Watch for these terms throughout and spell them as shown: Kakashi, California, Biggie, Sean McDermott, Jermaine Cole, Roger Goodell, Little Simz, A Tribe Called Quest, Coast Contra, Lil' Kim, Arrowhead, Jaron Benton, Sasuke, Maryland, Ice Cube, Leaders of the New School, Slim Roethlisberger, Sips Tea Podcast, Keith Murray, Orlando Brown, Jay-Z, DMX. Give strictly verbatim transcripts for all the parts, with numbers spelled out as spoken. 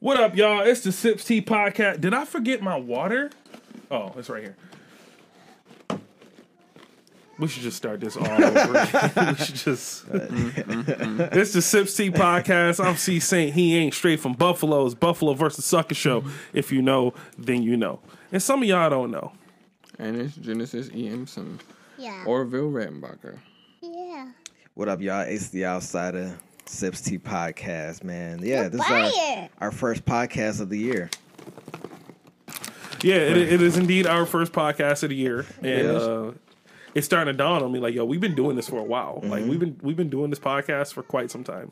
What up, y'all? It's the Sips Tea Podcast. Did I forget my water? Oh, it's right here. We should just start this all over again. We should just... Mm, mm, mm. It's the Sips Tea Podcast. I'm C. Saint. He ain't straight from Buffalo. It's Buffalo versus Sucker Show. If you know, then you know. And some of y'all don't know. And it's Genesis E. Emson. Yeah. Orville Redenbacher. Yeah. What up, y'all? It's the Outsider Sips Tea Podcast, man. Yeah, You're this fire. is our, our first podcast of the year. Yeah, it, it is indeed our first podcast of the year. And, yeah. uh... It's starting to dawn on me, like, yo, we've been doing this for a while. Mm-hmm. Like, we've been we've been doing this podcast for quite some time.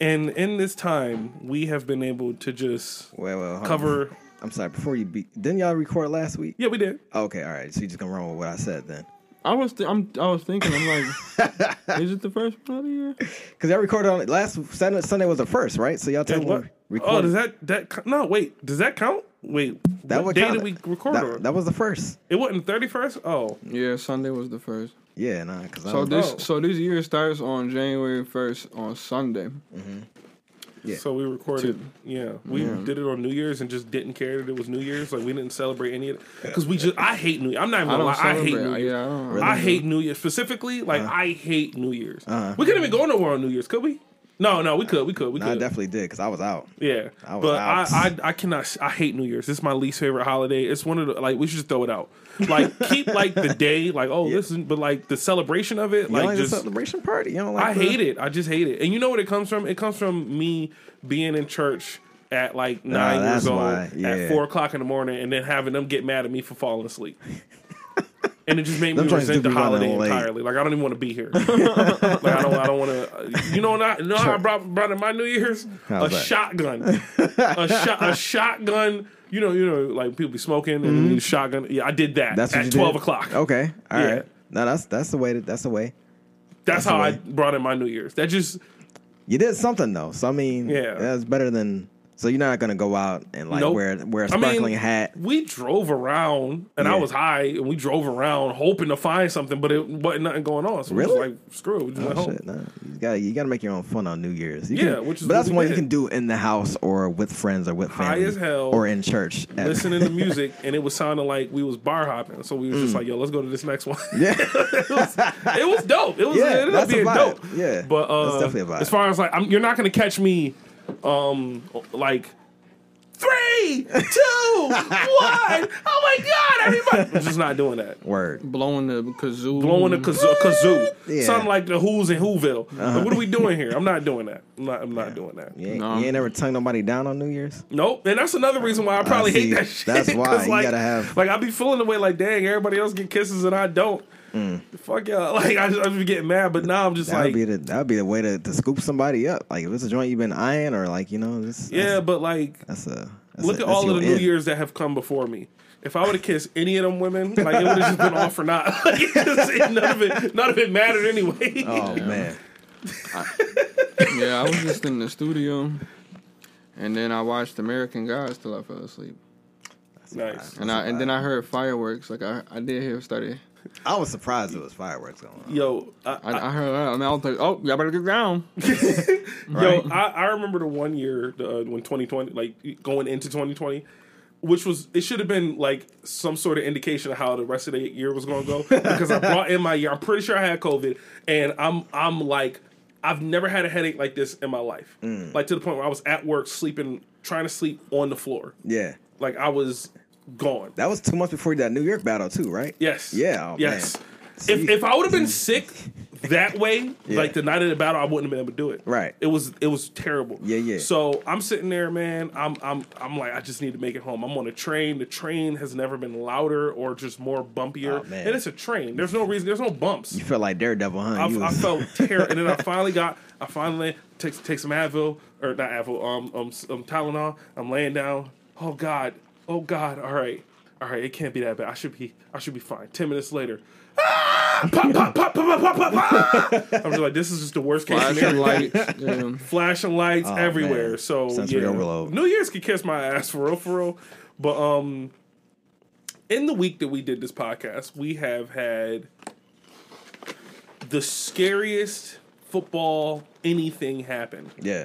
And in this time, we have been able to just well, well, cover... On. I'm sorry, before you... Be- didn't y'all record last week? Yeah, we did. Okay, all right. So you're just going to run with what I said then. I was th- I'm, I was thinking, I'm like, is it the first one of the year? Because y'all recorded on... Last Sunday, Sunday was the first, right? So y'all told me... Oh, does that... that No, wait. Does that count? Wait, that what day did we record? That, that was the first. It wasn't the thirty-first? Oh. Yeah, Sunday was the first. Yeah, nah. Cause so, I this, oh. so this year starts on January first on Sunday. Mm-hmm. Yeah. So we recorded, Two. yeah. We yeah. did it on New Year's and just didn't care that it was New Year's. Like, we didn't celebrate any of it. Because we just, I hate New Year's. I'm not even going to lie. I hate New Year's. Yeah, I, don't really I hate New Year's. Specifically, like, uh-huh. I hate New Year's. Uh-huh. We couldn't even go nowhere on New Year's, could we? No, no, we could, we could, we no, could. I definitely did because I was out. Yeah, I was but out. I, I, I cannot. I hate New Year's. This is my least favorite holiday. It's one of the like we should just throw it out. Like keep like the day, like oh yeah. this is, but like the celebration of it, you like, like just the celebration party. You don't like. I the... hate it. I just hate it. And you know what it comes from? It comes from me being in church at like nine no, years old why, yeah. at four o'clock in the morning, and then having them get mad at me for falling asleep. And it just made me resent the holiday entirely. Like I don't even want to be here. Like I don't. I don't want to. You know what? I, you know how I brought brought in my New Year's a shotgun, a shot, a shotgun. You know, you know, like people be smoking and mm-hmm. shotgun. Yeah, I did that that's at twelve did? o'clock. Okay, all yeah. right. No, that's that's the way. That, that's the way. That's, that's how way. I brought in my New Year's. That just you did something though. So I mean, yeah, that's better than. So you're not gonna go out and like nope. wear wear a sparkling I mean, hat. We drove around and yeah. I was high and we drove around hoping to find something, but it wasn't nothing going on. So really? we just like screw it. We just oh, went home. Shit, nah. You gotta you gotta make your own fun on New Year's. You yeah, can, which is but that's one you can do in the house or with friends or with family high as hell, or in church listening to music, and it was sounding like we was bar hopping. So we was mm. just like, yo, let's go to this next one. Yeah, it, was, it was dope. It was yeah, it ended up being dope. Yeah, but uh, that's definitely a vibe. As far as like, I'm, you're not gonna catch me. Um, like three, two, one. Oh my God! Everybody, I'm just not doing that. Word, blowing the kazoo, blowing the kazoo, kazoo. Yeah. Something like the Who's in Whoville. Uh-huh. Like, what are we doing here? I'm not doing that. I'm not. I'm not yeah. doing that. You ain't, no. you ain't never tongue nobody down on New Year's. Nope. And that's another reason why I probably I hate that shit. That's why you like, gotta have. Like I be feeling the way like, dang, everybody else get kisses and I don't. Mm. Fuck y'all. Like I just, I just get mad. But now I'm just that'd like be the, that'd be the way to, to scoop somebody up. Like if it's a joint you've been eyeing, or like you know this, yeah that's, but like that's a that's look a, at all of the end. New Year's that have come before me. If I would have kissed any of them women, like it would have just been off or not. Like, just, none of it none of it mattered anyway. Oh yeah. man I, Yeah I was just in the studio, and then I watched American Gods till I fell asleep. That's nice. And I, and then I heard fireworks. Like I, I did hear started I was surprised there was fireworks going on. Yo, I, I, I heard that, and I was like, "Oh, y'all better get down." Right? Yo, I, I remember the one year uh, when twenty twenty, like going into twenty twenty, which was it should have been like some sort of indication of how the rest of the year was going to go because I brought in my year. I'm pretty sure I had COVID, and I'm I'm like, I've never had a headache like this in my life, mm. like to the point where I was at work sleeping, trying to sleep on the floor. Yeah, like I was. Gone. That was two months before that New York battle too, right? Yes. Yeah. Oh, yes. Man. If if I would have been sick that way, yeah. like the night of the battle, I wouldn't have been able to do it. Right. It was it was terrible. Yeah, yeah. So I'm sitting there, man. I'm I'm I'm like, I just need to make it home. I'm on a train. The train has never been louder or just more bumpier. Oh, man. And it's a train. There's no reason. There's no bumps. You felt like Daredevil, huh? I, was... I felt terrible. And then I finally got. I finally take take some Advil or not Advil. Um um, um Tylenol. I'm laying down. Oh God. Oh God! All right, all right. It can't be that bad. I should be. I should be fine. Ten minutes later, ah! pop, pop, pop, pop, pop, pop, pop, pop. I'm just like, this is just the worst case scenario. Flashing lights, flashing lights oh, everywhere. Man. So sensory yeah. overload. New Year's could kiss my ass for real, for real. But um, in the week that we did this podcast, we have had the scariest football anything happen. Yeah.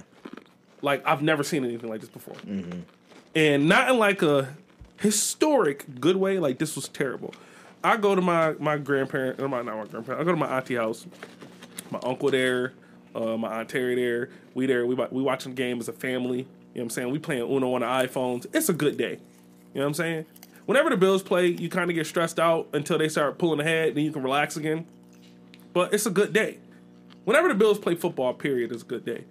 like I've never seen anything like this before. Mm-hmm. And not in like a historic good way, like this was terrible. I go to my my grandparent, or my not my grandparent. I go to my auntie house. My uncle there, uh, my aunt Terry there. We there. We we watching the game as a family. You know what I'm saying? We playing Uno on the iPhones. It's a good day. You know what I'm saying? Whenever the Bills play, you kind of get stressed out until they start pulling ahead, then you can relax again. But it's a good day. Whenever the Bills play football, period, is a good day.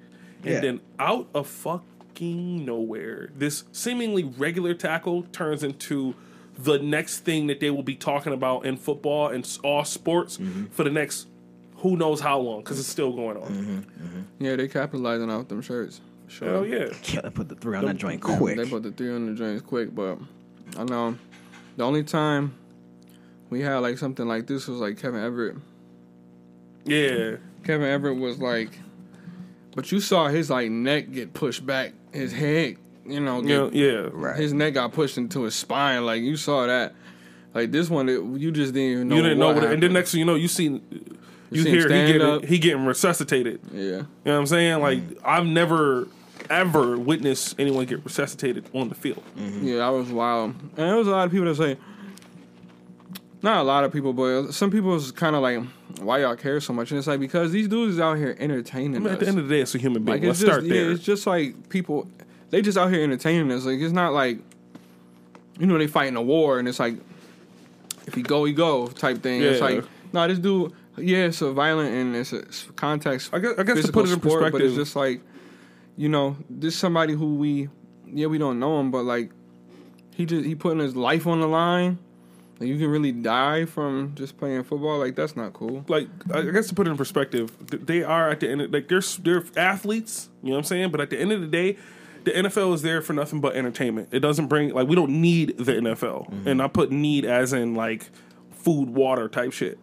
And yeah. then out of fucking nowhere, this seemingly regular tackle turns into the next thing that they will be talking about in football and all sports mm-hmm. for the next who knows how long, because it's still going on. Mm-hmm. Mm-hmm. Yeah, they capitalizing off them shirts. Sure. Hell yeah. Yeah, they put the three on the, that joint quick. They put the three on the joints quick, but I know the only time we had like something like this was like Kevin Everett. Yeah. Kevin Everett was like, but you saw his like neck get pushed back, his head, you know, get, yeah, yeah, right. His neck got pushed into his spine. Like you saw that. Like this one, it, you just didn't even know. You didn't what know, what and then next thing you know, you see. You, you hear he getting, he getting resuscitated. Yeah. You know what I'm saying? Like, mm. I've never, ever witnessed anyone get resuscitated on the field. Mm-hmm. Yeah, that was wild. And there was a lot of people that say, not a lot of people, but some people was kind of like, why y'all care so much? And it's like, because these dudes is out here entertaining I mean, us. At the end of the day, it's a human being. Like, Let's just, start there. Yeah, it's just like people, they just out here entertaining us. Like, it's not like, you know, they fighting a war and it's like, if he go, he go type thing. Yeah. It's like, no, nah, this dude... Yeah, it's so violent and it's a contact. I guess, I guess to put it in sport, perspective, but it's just like, you know, this somebody who we, yeah, we don't know him, but like, he just he putting his life on the line. Like you can really die from just playing football. Like that's not cool. Like I guess to put it in perspective, they are at the end. Of, like they're they're athletes. You know what I'm saying? But at the end of the day, the N F L is there for nothing but entertainment. It doesn't bring like we don't need the N F L, mm-hmm. and I put need as in like food, water type shit.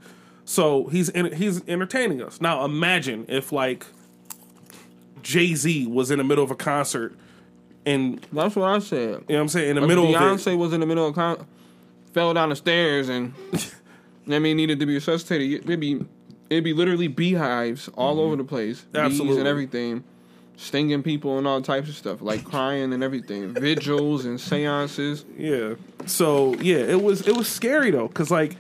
So he's in, he's entertaining us. Now imagine if like Jay-Z was in the middle of a concert, and that's what I said. You know what I'm saying? In the like middle, Beyonce of it, was in the middle of a concert, fell down the stairs, and I mean needed to be resuscitated. It'd be it'd be literally beehives all mm-hmm. over the place, absolutely, bees and everything, stinging people and all types of stuff, like crying and everything, vigils and seances. Yeah. So yeah, it was it was scary though, because like.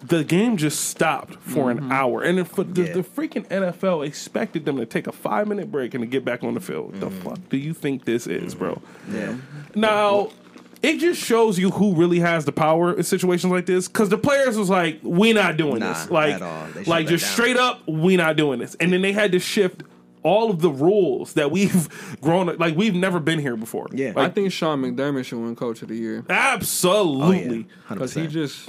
The game just stopped for mm-hmm. an hour. And then for the, yeah. the freaking N F L expected them to take a five-minute break and to get back on the field. Mm-hmm. The fuck do you think this is, mm-hmm. bro? Yeah. Now, it just shows you who really has the power in situations like this. Because the players was like, we not doing nah, this. Like, at all. Like just down. Straight up, we not doing this. And then they had to shift all of the rules that we've grown. Like, we've never been here before. Yeah. Like, I think Sean McDermott should win Coach of the Year. Absolutely. Because oh, yeah. he just...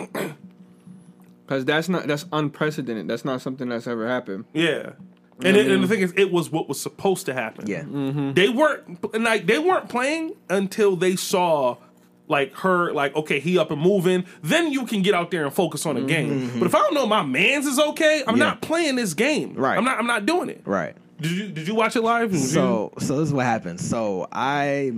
Because that's not that's unprecedented. That's not something that's ever happened. Yeah, and, mm-hmm. it, and the thing is, it was what was supposed to happen. Yeah, mm-hmm. they weren't like they weren't playing until they saw like her like okay he up and moving. Then you can get out there and focus on the mm-hmm. game. But if I don't know my man's is okay, I'm yeah. not playing this game. Right, I'm not I'm not doing it. Right. Did you did you watch it live? Did so you? so this is what happened. So I.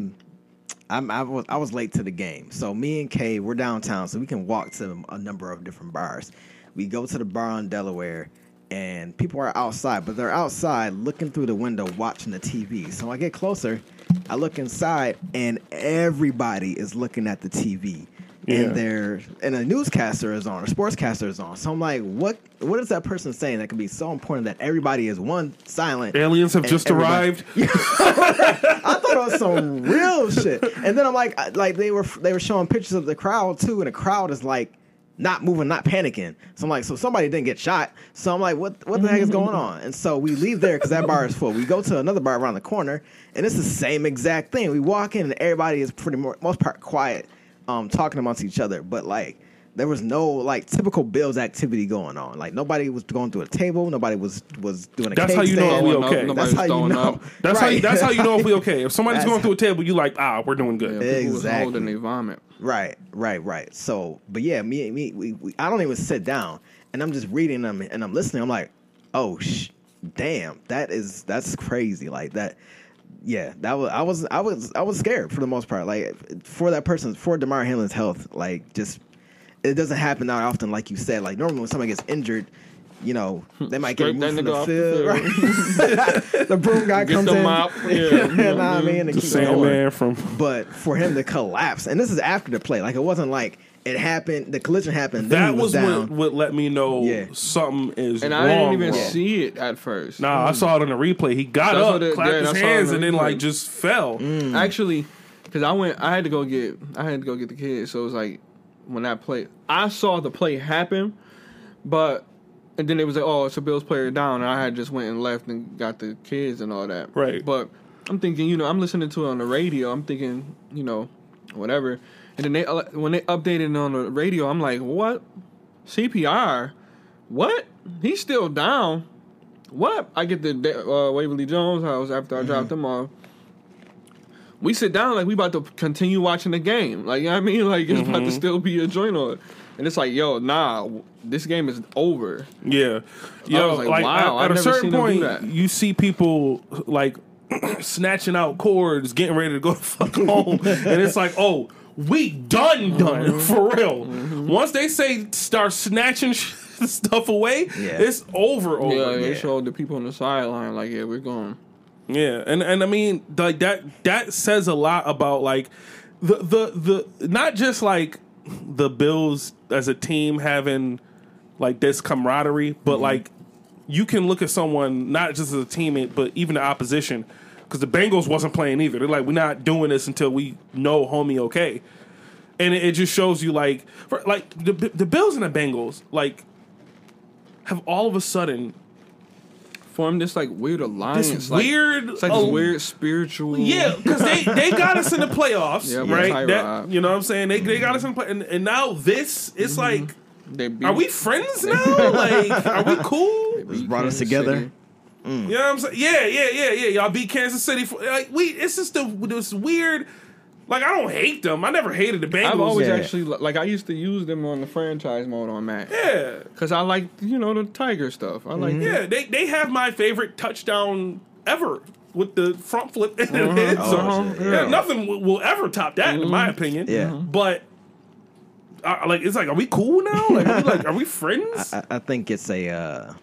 I'm, I was I was late to the game, so me and Kay we're downtown, so we can walk to a number of different bars. We go to the bar on Delaware, and people are outside, but they're outside looking through the window watching the T V. So I get closer, I look inside, and everybody is looking at the T V, yeah. and they're and a newscaster is on, a sportscaster is on. So I'm like, what what is that person saying that could be so important that everybody is one silent? Aliens have just everybody- arrived. I thought it was some real shit, and then I'm like, like they were they were showing pictures of the crowd too, and the crowd is like not moving, not panicking. So I'm like, so somebody didn't get shot. So I'm like, what what the heck is going on? And so we leave there because that bar is full. We go to another bar around the corner, and it's the same exact thing. We walk in, and everybody is pretty more, most part quiet, um, talking amongst each other, but like. There was no, like, typical Bills activity going on. Like, nobody was going through a table. Nobody was, was doing a that's cake stand. How you know okay. That's how you know up. That's right. how you know. That's how you know if we okay. If somebody's that's going through a table, you like, ah, we're doing good. Yeah, people exactly. was holding they vomit. Right, right, right. So, but yeah, me and me, we, we, I don't even sit down. And I'm just reading them and I'm listening. I'm like, oh, sh- damn, that is, that's crazy. Like, that. Yeah, that was I was I was I was scared for the most part. Like, for that person, for Damar Hamlin's health, like, just... It doesn't happen that often, like you said. Like, normally when somebody gets injured, you know, they might get moved from the field. Right? The broom guy get comes in. Mop. Yeah, you know what I mean? The Sandman from. But for him to collapse, and this is after the play. Like, it wasn't like it happened. The collision happened. That then was, was down. What, what let me know yeah. something is and wrong. And I didn't even wrong. see it at first. Nah, mm. I saw it in the replay. He got that's up, the, clapped yeah, his hands, and then like just fell. Mm. Actually, because I went, I had to go get, I had to go get the kids. So it was like when I played, I saw the play happen, but. And then it was like, oh, it's a Bills player down, and I had just went and left and got the kids and all that. Right. But I'm thinking, you know, I'm listening to it on the radio. I'm thinking, you know, whatever. And then they when they updated it on the radio, I'm like, what? C P R? What? He's still down? What? I get the uh, Waverly Jones house after I mm-hmm. dropped them off. We sit down like we about to continue watching the game. Like, you know what I mean? Like, it's mm-hmm. about to still be a joint on it. And it's like, yo, nah, this game is over. Yeah. Yo, like, like, wow, at, at a certain point, you see people, like, snatching out cords, getting ready to go the fuck home. And it's like, oh, we done done, mm-hmm. for real. Mm-hmm. Once they say start snatching sh- stuff away, yeah. it's over, over. Yeah, they yeah. showed the people on the sideline, like, yeah, we're going. Yeah, and, and I mean, like, that, that says a lot about, like, the the, the not just, like, the Bills as a team having like this camaraderie, but mm-hmm. like you can look at someone not just as a teammate, but even the opposition, because the Bengals wasn't playing either. They're like, we're not doing this until we know homie okay, and it, it just shows you like, for, like the the Bills and the Bengals like have all of a sudden formed this like weird alliance, this like, weird, it's like this al- weird spiritual. Yeah, because they, they got us in the playoffs, yeah, right? That, you know what I'm saying? They they got us in the playoffs, and, and now this, it's mm-hmm. like, they beat are we friends now? Like, are we cool? They brought Kansas us together. Mm. You know what I'm saying? Yeah, yeah, yeah, yeah. Y'all beat Kansas City. For, like we, it's just the this weird. Like, I don't hate them. I never hated the Bengals. I've always yeah. actually, like, I used to use them on the franchise mode on Mac. Yeah. Because I like, you know, the Tiger stuff. I like mm-hmm. Yeah, they they have my favorite touchdown ever with the front flip in uh-huh. the head. So uh-huh. yeah. yeah, nothing will, will ever top that, mm-hmm. in my opinion. Yeah. But, I, like, it's like, are we cool now? Like, are we, like, are we friends? I, I think it's a... Uh...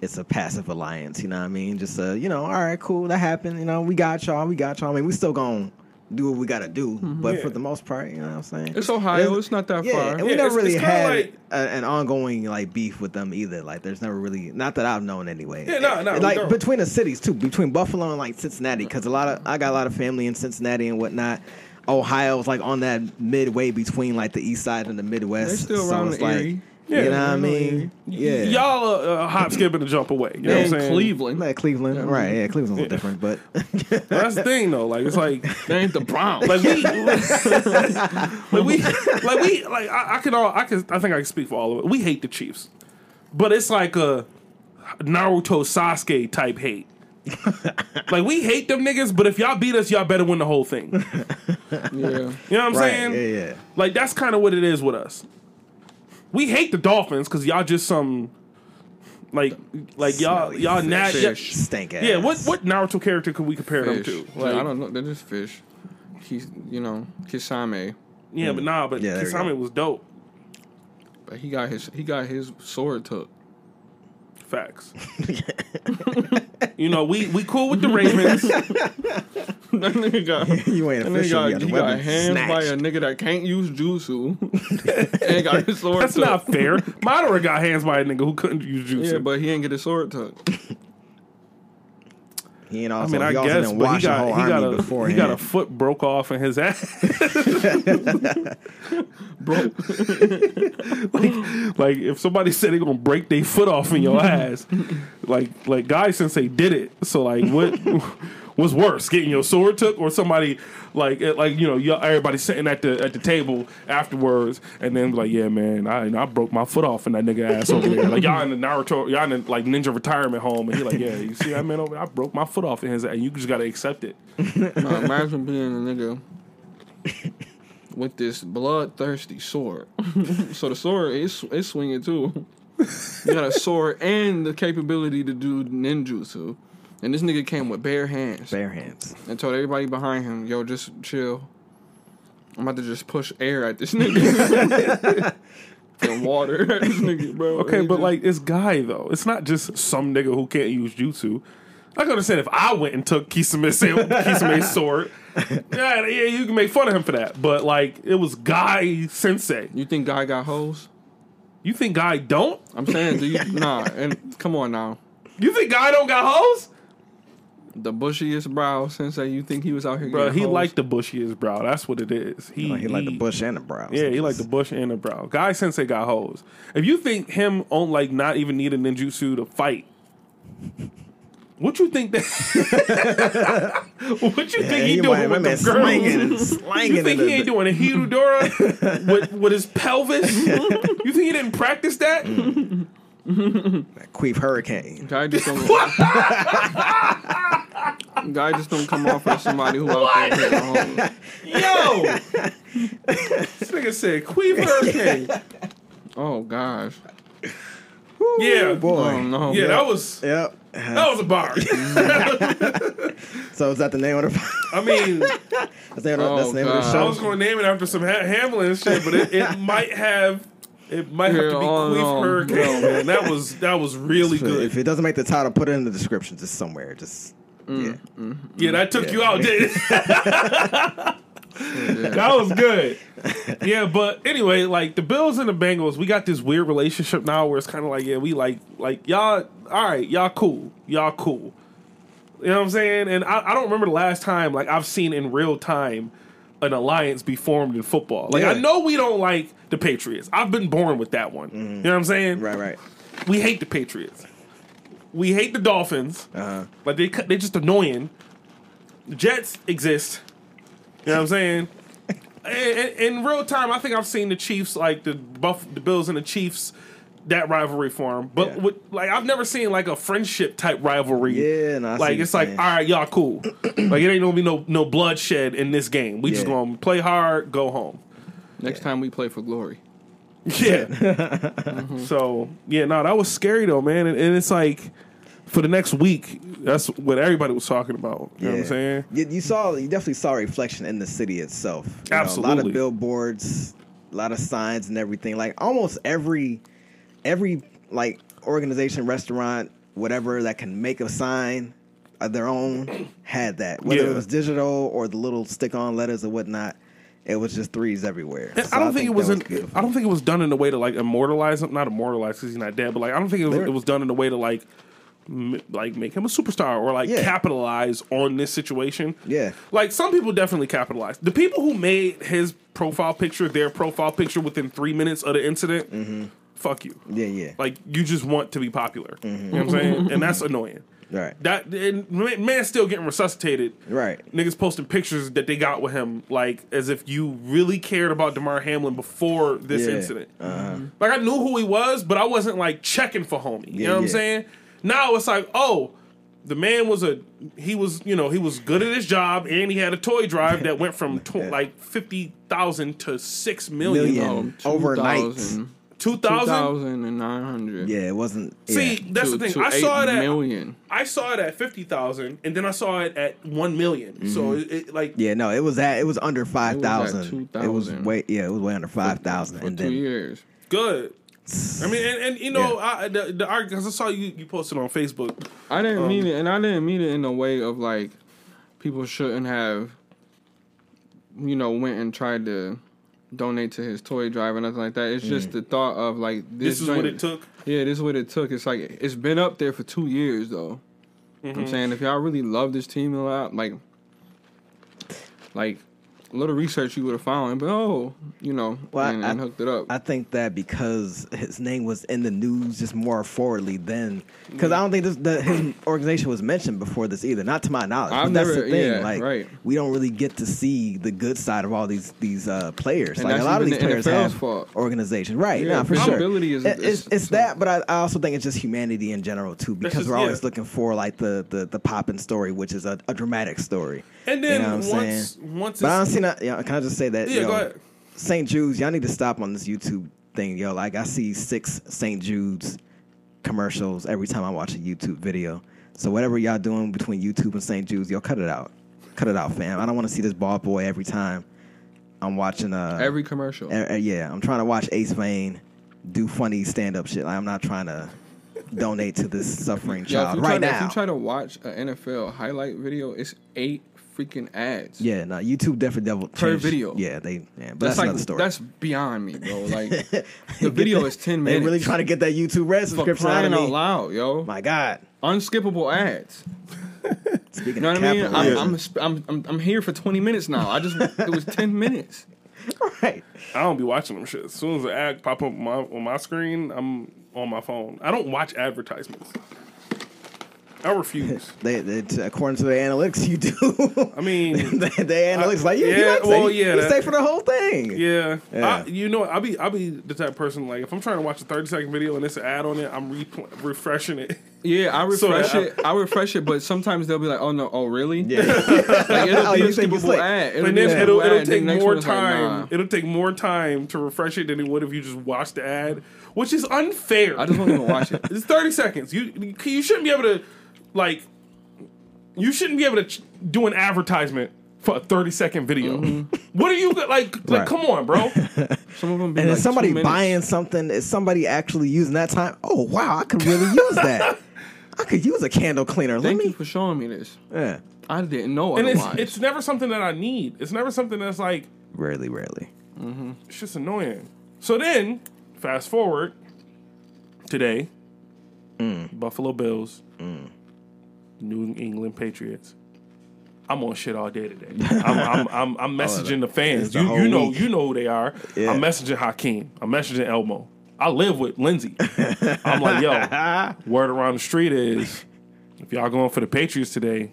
It's a passive alliance, you know what I mean? Just, a, you know, all right, cool, that happened. You know, we got y'all, we got y'all. I mean, we still gone. Do what we gotta do, mm-hmm. but yeah. for the most part, you know what I'm saying. It's Ohio; it's, it's not that yeah, far. And we yeah, never it's, really it's had like, a, an ongoing like beef with them either. Like, there's never really, not that I've known anyway. Yeah, no, no. Like between the cities too, between Buffalo and like Cincinnati, because a lot of I got a lot of family in Cincinnati and whatnot. Ohio's like on that midway between like the East Side and the Midwest. They're still so around the like, area. Yeah, you know what I mean? Yeah. Y'all are a uh, hop, skip, and a jump away. You know what I'm saying? Cleveland. Like Cleveland. Yeah. Right, yeah, Cleveland's yeah. a little different, but... Well, that's the thing, though. Like, it's like... They ain't the Browns. Like, we... like, we... Like, we... Like, I, I can all... I, can, I think I can speak for all of it. We hate the Chiefs. But it's like a Naruto Sasuke type hate. Like, we hate them niggas, but if y'all beat us, y'all better win the whole thing. Yeah. You know what I'm right. saying? Yeah, yeah. Like, that's kind of what it is with us. We hate the Dolphins because y'all just some like like y'all y'all na- fish. Yeah, stank ass. Yeah, what what Naruto character could we compare fish. them to? Like, I don't know. They're just fish. He's you know Kisame. Yeah, mm. but nah, but yeah, Kisame was dope. But he got his he got his sword took. Facts. You know we, we cool with the Ravens. That nigga got you ain't official. He got, he got hands snatched. By a nigga that can't use jutsu. And got his sword. That's tuck. Not fair. Madara got hands by a nigga who couldn't use jutsu. Yeah, but he ain't get his sword tucked. He ain't also. I mean, I guess, also but he got he got a beforehand. He got a foot broke off in his ass. Broke. like, like if somebody said they're gonna break their foot off in your ass, like like guys since they did it. So like, what was worse, getting your sword took or somebody like like you know everybody sitting at the at the table afterwards and then like yeah man I I broke my foot off in that nigga ass over there. Like y'all in the Naruto y'all in the, like ninja retirement home and he like yeah you see that man over there? I broke my foot off in his ass and you just gotta accept it. Now, imagine being a nigga with this bloodthirsty sword. So the sword is it's swinging too. You got a sword and the capability to do ninjutsu. And this nigga came with bare hands. Bare hands. And told everybody behind him, yo, just chill. I'm about to just push air at this nigga. and water. This nigga, bro. Okay, but just... like it's guy though. It's not just some nigga who can't use jutsu. I could have said if I went and took Kisame's sword, yeah, yeah, you can make fun of him for that. But like it was guy sensei. You think guy got hoes? You think guy don't? I'm saying, do you? Nah, and come on now. You think guy don't got hoes? The bushiest brow sensei. You think he was out here? Bro, he holes? Liked the bushiest brow. That's what it is. He like, he liked he, the bush and the brow. Yeah, he liked the bush and the brow. Guy sensei got hoes. If you think him on like not even need a ninjutsu to fight, what you think that? What you yeah, think he, he doing with the girls? Slanging, you think he ain't doing a Hirudora with with his pelvis? You think he didn't practice that? Mm. That queef hurricane. Guy just don't. Guy just don't come off as somebody who out there at home. Yo, this nigga said queef hurricane. Oh gosh. Woo, yeah, boy. Oh, no, yeah, yep. that was. Yep. That was a bar. So is that the name of the? I mean, that's the name, oh, that's the name of the show. I was going to name it after some ha- Hamlin and shit, but it, it might have. It might yeah, have to be oh, Queef no. Hurricane, man. That was that was really good. If it doesn't make the title, put it in the description, just somewhere. Just mm, yeah, mm, mm, yeah. That took yeah. you out, didn't it? Yeah. That was good. Yeah, but anyway, like the Bills and the Bengals, we got this weird relationship now where it's kind of like, yeah, we like like y'all. All right, y'all cool, y'all cool. You know what I'm saying? And I, I don't remember the last time like I've seen in real time an alliance be formed in football. Like yeah. I know we don't like the Patriots. I've been born with that one. Mm. You know what I'm saying? Right, right. We hate the Patriots. We hate the Dolphins. Uh-huh. Like they they just annoying. The Jets exist. You know what I'm saying? in, in real time, I think I've seen the Chiefs, like the Buff, the Bills and the Chiefs, that rivalry form. But yeah. with, like I've never seen like a friendship type rivalry. Yeah, no, like it's like saying. All right, y'all cool. Like it ain't gonna be no no bloodshed in this game. We yeah. just gonna play hard, go home. Next yeah. time we play for glory. Yeah. Mm-hmm. So, yeah, no, that was scary, though, man. And, and it's like, for the next week, that's what everybody was talking about. You yeah. know what I'm saying? You, you saw, you definitely saw a reflection in the city itself. You Absolutely. Know, a lot of billboards, a lot of signs and everything. Like, almost every, every, like, organization, restaurant, whatever, that can make a sign of their own had that. Whether yeah. it was digital or the little stick-on letters or whatnot. It was just threes everywhere. So I don't I think, think it was. was in, I don't think it was done in a way to like immortalize him. Not immortalize because he's not dead, but like I don't think it was, it was done in a way to like, m- like make him a superstar or like yeah. capitalize on this situation. Yeah, like some people definitely capitalized. The people who made his profile picture their profile picture within three minutes of the incident, mm-hmm. fuck you. Yeah, yeah. Like you just want to be popular. Mm-hmm. You know what I'm saying? And that's annoying. Right. That and man's still getting resuscitated. Right. Niggas posting pictures that they got with him, like as if you really cared about Damar Hamlin before this yeah. incident. Uh-huh. Like I knew who he was, but I wasn't like checking for homie. You yeah, know what yeah. I'm saying? Now it's like, oh, the man was a he was you know he was good at his job, and he had a toy drive that went from tw- like fifty thousand to six million, million. Oh, overnight. two thousand and nine hundred Yeah, it wasn't. See, yeah. that's to, the thing. I saw it at million. I saw it at fifty thousand, and then I saw it at one million. Mm-hmm. So it, it like yeah, no, it was at it was under five thousand. It, it was way yeah, it was way under five thousand. For, for and two then, years, good. I mean, and, and you know, yeah. I the, the I saw you you posted on Facebook. I didn't um, mean it, and I didn't mean it in a way of like people shouldn't have, you know, went and tried to donate to his toy drive or nothing like that. It's just mm. the thought of like this, this is joint, what it took. Yeah, this is what it took. It's like it's been up there for two years though. Mm-hmm. I'm saying if y'all really love this team a lot, like, like a little research you would have found, but oh, you know, well, and, I, and hooked it up. I think that because his name was in the news just more forwardly than because yeah. I don't think this, the, his organization was mentioned before this either, not to my knowledge. But that's never, the thing, yeah, like right. we don't really get to see the good side of all these these uh, players. And like a lot of these the players N F L's have fault. Organizations, right? Yeah, nah, for sure. Is, it, it's, it's so. That, but I, I also think it's just humanity in general too, because just, we're always yeah. looking for like the the, the popping story, which is a, a dramatic story. And then you know what once I'm once it's, but I don't see not, you know, can I just say that? Yeah, yo, go ahead. Saint Jude's, y'all need to stop on this YouTube thing, yo. Like I see six Saint Jude's commercials every time I watch a YouTube video. So whatever y'all doing between YouTube and Saint Jude's, yo, cut it out. Cut it out, fam. I don't want to see this bald boy every time I'm watching uh every commercial. Uh, yeah, I'm trying to watch Ace Vane do funny stand-up shit. Like, I'm not trying to donate to this suffering child yeah, right now. To, if you try to watch an N F L highlight video, it's eight freaking ads. Yeah, no, nah, YouTube definitely devil per video. Yeah, they. Yeah, but that's, that's like, another story. That's beyond me, bro. Like the video is ten minutes. They really trying to get that YouTube Red subscription out of me. Out loud, yo. My God, unskippable ads. Speaking you know of what I mean? I'm, I'm, I'm, I'm, I'm here for twenty minutes now. I just it was ten minutes. Right. I don't be watching them shit. As soon as the ad pop up on my, on my screen, I'm on my phone. I don't watch advertisements. I refuse. they, they, according to the analytics, you do. I mean, the, the analytics I, like you. Yeah, you like, well, you, yeah, you that, stay for the whole thing. Yeah, yeah. I, you know, I'll be, I'll be the type of person like if I'm trying to watch a thirty second video and it's an ad on it, I'm re- refreshing it. Yeah, I refresh so, it. I, I refresh it, but sometimes they'll be like, "Oh no, oh really?" Yeah, like, it'll oh, be a skippable ad. It'll, then it'll, it'll ad. take more time. Like, nah. It'll take more time to refresh it than it would if you just watched the ad, which is unfair. I just won't even watch it. It's thirty seconds. You you shouldn't be able to. Like, you shouldn't be able to ch- do an advertisement for a thirty second video. Mm-hmm. What are you like? Like, right. Come on, bro. Some of them be and like is somebody buying something? Is somebody actually using that time? Oh wow, I could really use that. I could use a candle cleaner. Thank Let you me... for showing me this. Yeah, I didn't know. And otherwise. It's, it's never something that I need. It's never something that's like rarely, rarely. Mm-hmm. It's just annoying. So then, fast forward today, mm. Buffalo Bills. Mm. New England Patriots. I'm on shit all day today. I'm I'm, I'm, I'm messaging the fans. The you you know week. you know who they are. Yeah. I'm messaging Hakeem. I'm messaging Elmo. I live with Lindsay. I'm like, yo, word around the street is if y'all going for the Patriots today,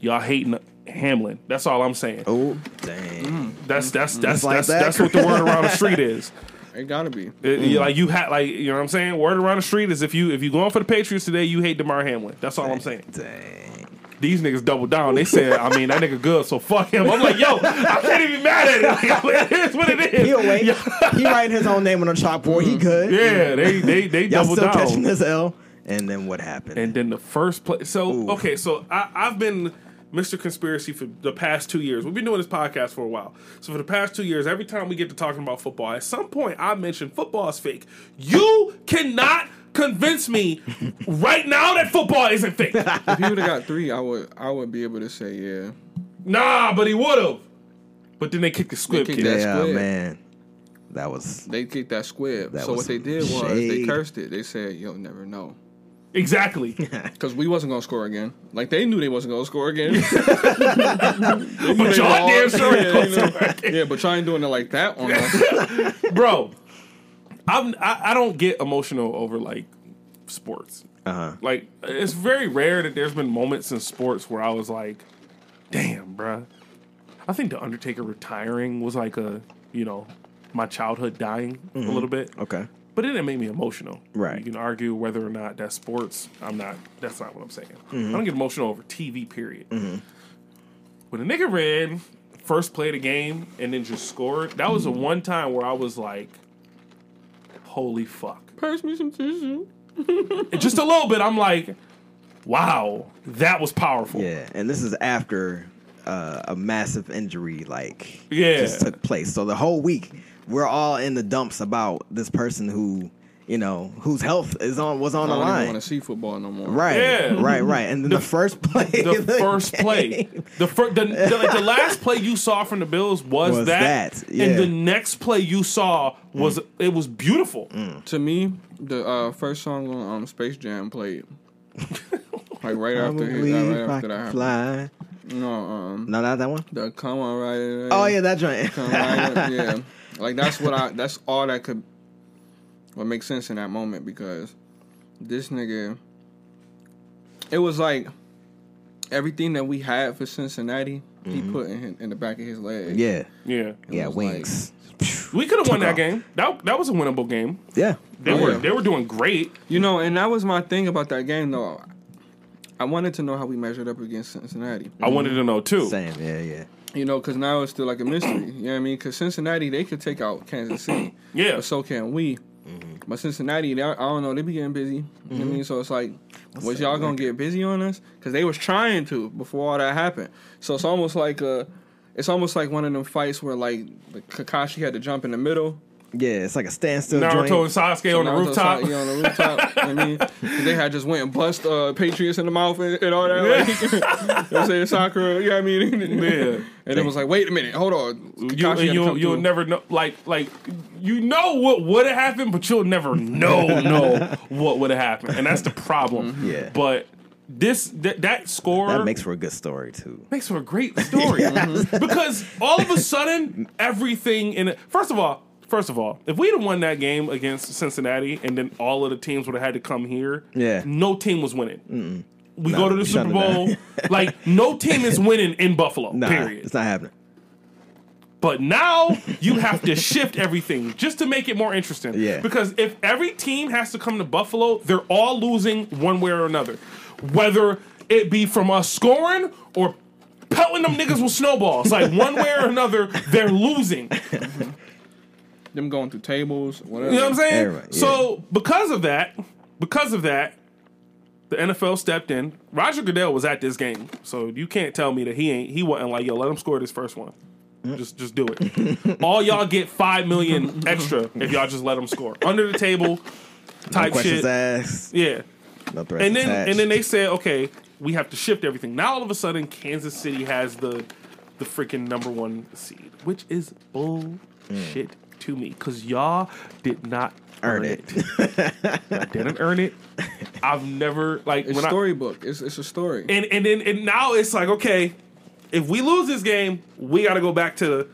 y'all hating Hamlin. That's all I'm saying. Oh dang. That's that's that's that's, like that's, that? that's what the word around the street is. It gotta be it, mm. like you had like you know what I'm saying. Word around the street is if you if you going for the Patriots today, you hate Damar Hamlin. That's all dang, I'm saying. Dang, these niggas doubled down. They said, I mean that nigga good, so fuck him. I'm like, yo, I can't even be mad at it. Like, like, it is what it is. He'll wait. He writing his own name on the chalkboard. Mm. He good. Yeah, they they they y'all doubled still down. Catching this L, and then what happened? And then the first play. So Ooh. okay, so I, I've been Mister Conspiracy for the past two years. We've been doing this podcast for a while. So for the past two years, every time we get to talking about football, at some point I mention football is fake. You cannot convince me right now that football isn't fake. If he would have got three, I would I would be able to say yeah. Nah, but he would have. But then they kicked the squib. They kicked that yeah, squib. man. That was they kicked that squib. That so what they did was shade. They cursed it. They said you'll never know. Exactly. Because we wasn't going to score again. Like, they knew they wasn't going to score again. But y'all damn sure yeah, you know, yeah, but y'all ain't doing it like that on us. Bro, I'm, I, I don't get emotional over, like, sports. Uh-huh. Like, it's very rare that there's been moments in sports where I was like, damn, bruh. I think The Undertaker retiring was like a, you know, my childhood dying mm-hmm. a little bit. Okay. But it didn't make me emotional. Right. You can argue whether or not that's sports. I'm not. That's not what I'm saying. Mm-hmm. I don't get emotional over T V, period. Mm-hmm. When the nigga read, first played a game, and then just scored, that was the mm-hmm. one time where I was like, holy fuck. Pass me some tissue. Just a little bit. I'm like, wow, that was powerful. Yeah, and this is after uh, a massive injury, like, yeah. just took place. So the whole week, we're all in the dumps about this person who, you know, whose health is on was on the line. I don't want to see football no more. Right, yeah. right, right. And then the, the first play, the, the first game. play, the, fir- the, the like the last play you saw from the Bills was, was that, that. Yeah. And the next play you saw was mm. it was beautiful. Mm. To me, the uh, first song on um, Space Jam played like right after his, right after that happened. No, um, no, not that one. The come on, right? Oh yeah, that joint. Come right up, yeah. Like, that's what I, that's all that could, what makes sense in that moment, because this nigga, it was like everything that we had for Cincinnati, mm-hmm. he put in, in the back of his leg. Yeah. Yeah. It yeah, wings. Like, we could have won that off. game. That that was a winnable game. Yeah. They oh, were yeah. they were doing great. You know, and that was my thing about that game, though. I wanted to know how we measured up against Cincinnati. I mm-hmm. wanted to know, too. Same, yeah, yeah. You know, because now it's still like a mystery. You know what I mean? Because Cincinnati, they could take out Kansas City. Yeah. But so can we. Mm-hmm. But Cincinnati, they, I don't know, they be getting busy. Mm-hmm. You know what I mean? So it's like, What's was y'all going to get busy on us? Because they was trying to before all that happened. So it's almost like a, it's almost like one of them fights where, like, Kakashi had to jump in the middle. Yeah, it's like a standstill Naruto joint. And Sasuke on, so Naruto the Sasuke on the rooftop. on the rooftop. I mean, they had just went and bust uh, Patriots in the mouth and, and all that. Yeah. Like, you know what I'm saying? Sakura, you know what I mean? Yeah. And it was like, wait a minute, hold on. You, you'll you'll never know. Like, like you know what would have happened, but you'll never know, know what would have happened. And that's the problem. Mm-hmm. Yeah. But... This th- that score that makes for a good story too. Makes for a great story. Yes. Because all of a sudden everything in it. First of all, first of all, if we'd have won that game against Cincinnati and then all of the teams would have had to come here, yeah, no team was winning. Mm-mm. We no, go to the Super Bowl, like no team is winning in Buffalo. Nah, period. It's not happening. But now you have to shift everything just to make it more interesting. Yeah. Because if every team has to come to Buffalo, they're all losing one way or another. Whether it be from us scoring or pelting them niggas with snowballs. Like, one way or another, they're losing. Them going through tables, whatever. You know what I'm saying? Everybody, yeah. So, because of that, because of that, the N F L stepped in. Roger Goodell was at this game. So, you can't tell me that he ain't, he wasn't like, yo, let him score this first one. Just just do it. All y'all get five million dollars extra if y'all just let them score. Under the table type no questions shit. Asked. Yeah. No and then attached. and then they said, okay, we have to shift everything. Now all of a sudden, Kansas City has the the freaking number one seed, which is bullshit mm. to me, because y'all did not earn, earn it. it. I didn't earn it. I've never like it's when storybook. I, it's it's a story. And and then and now it's like, okay, if we lose this game, we got to go back to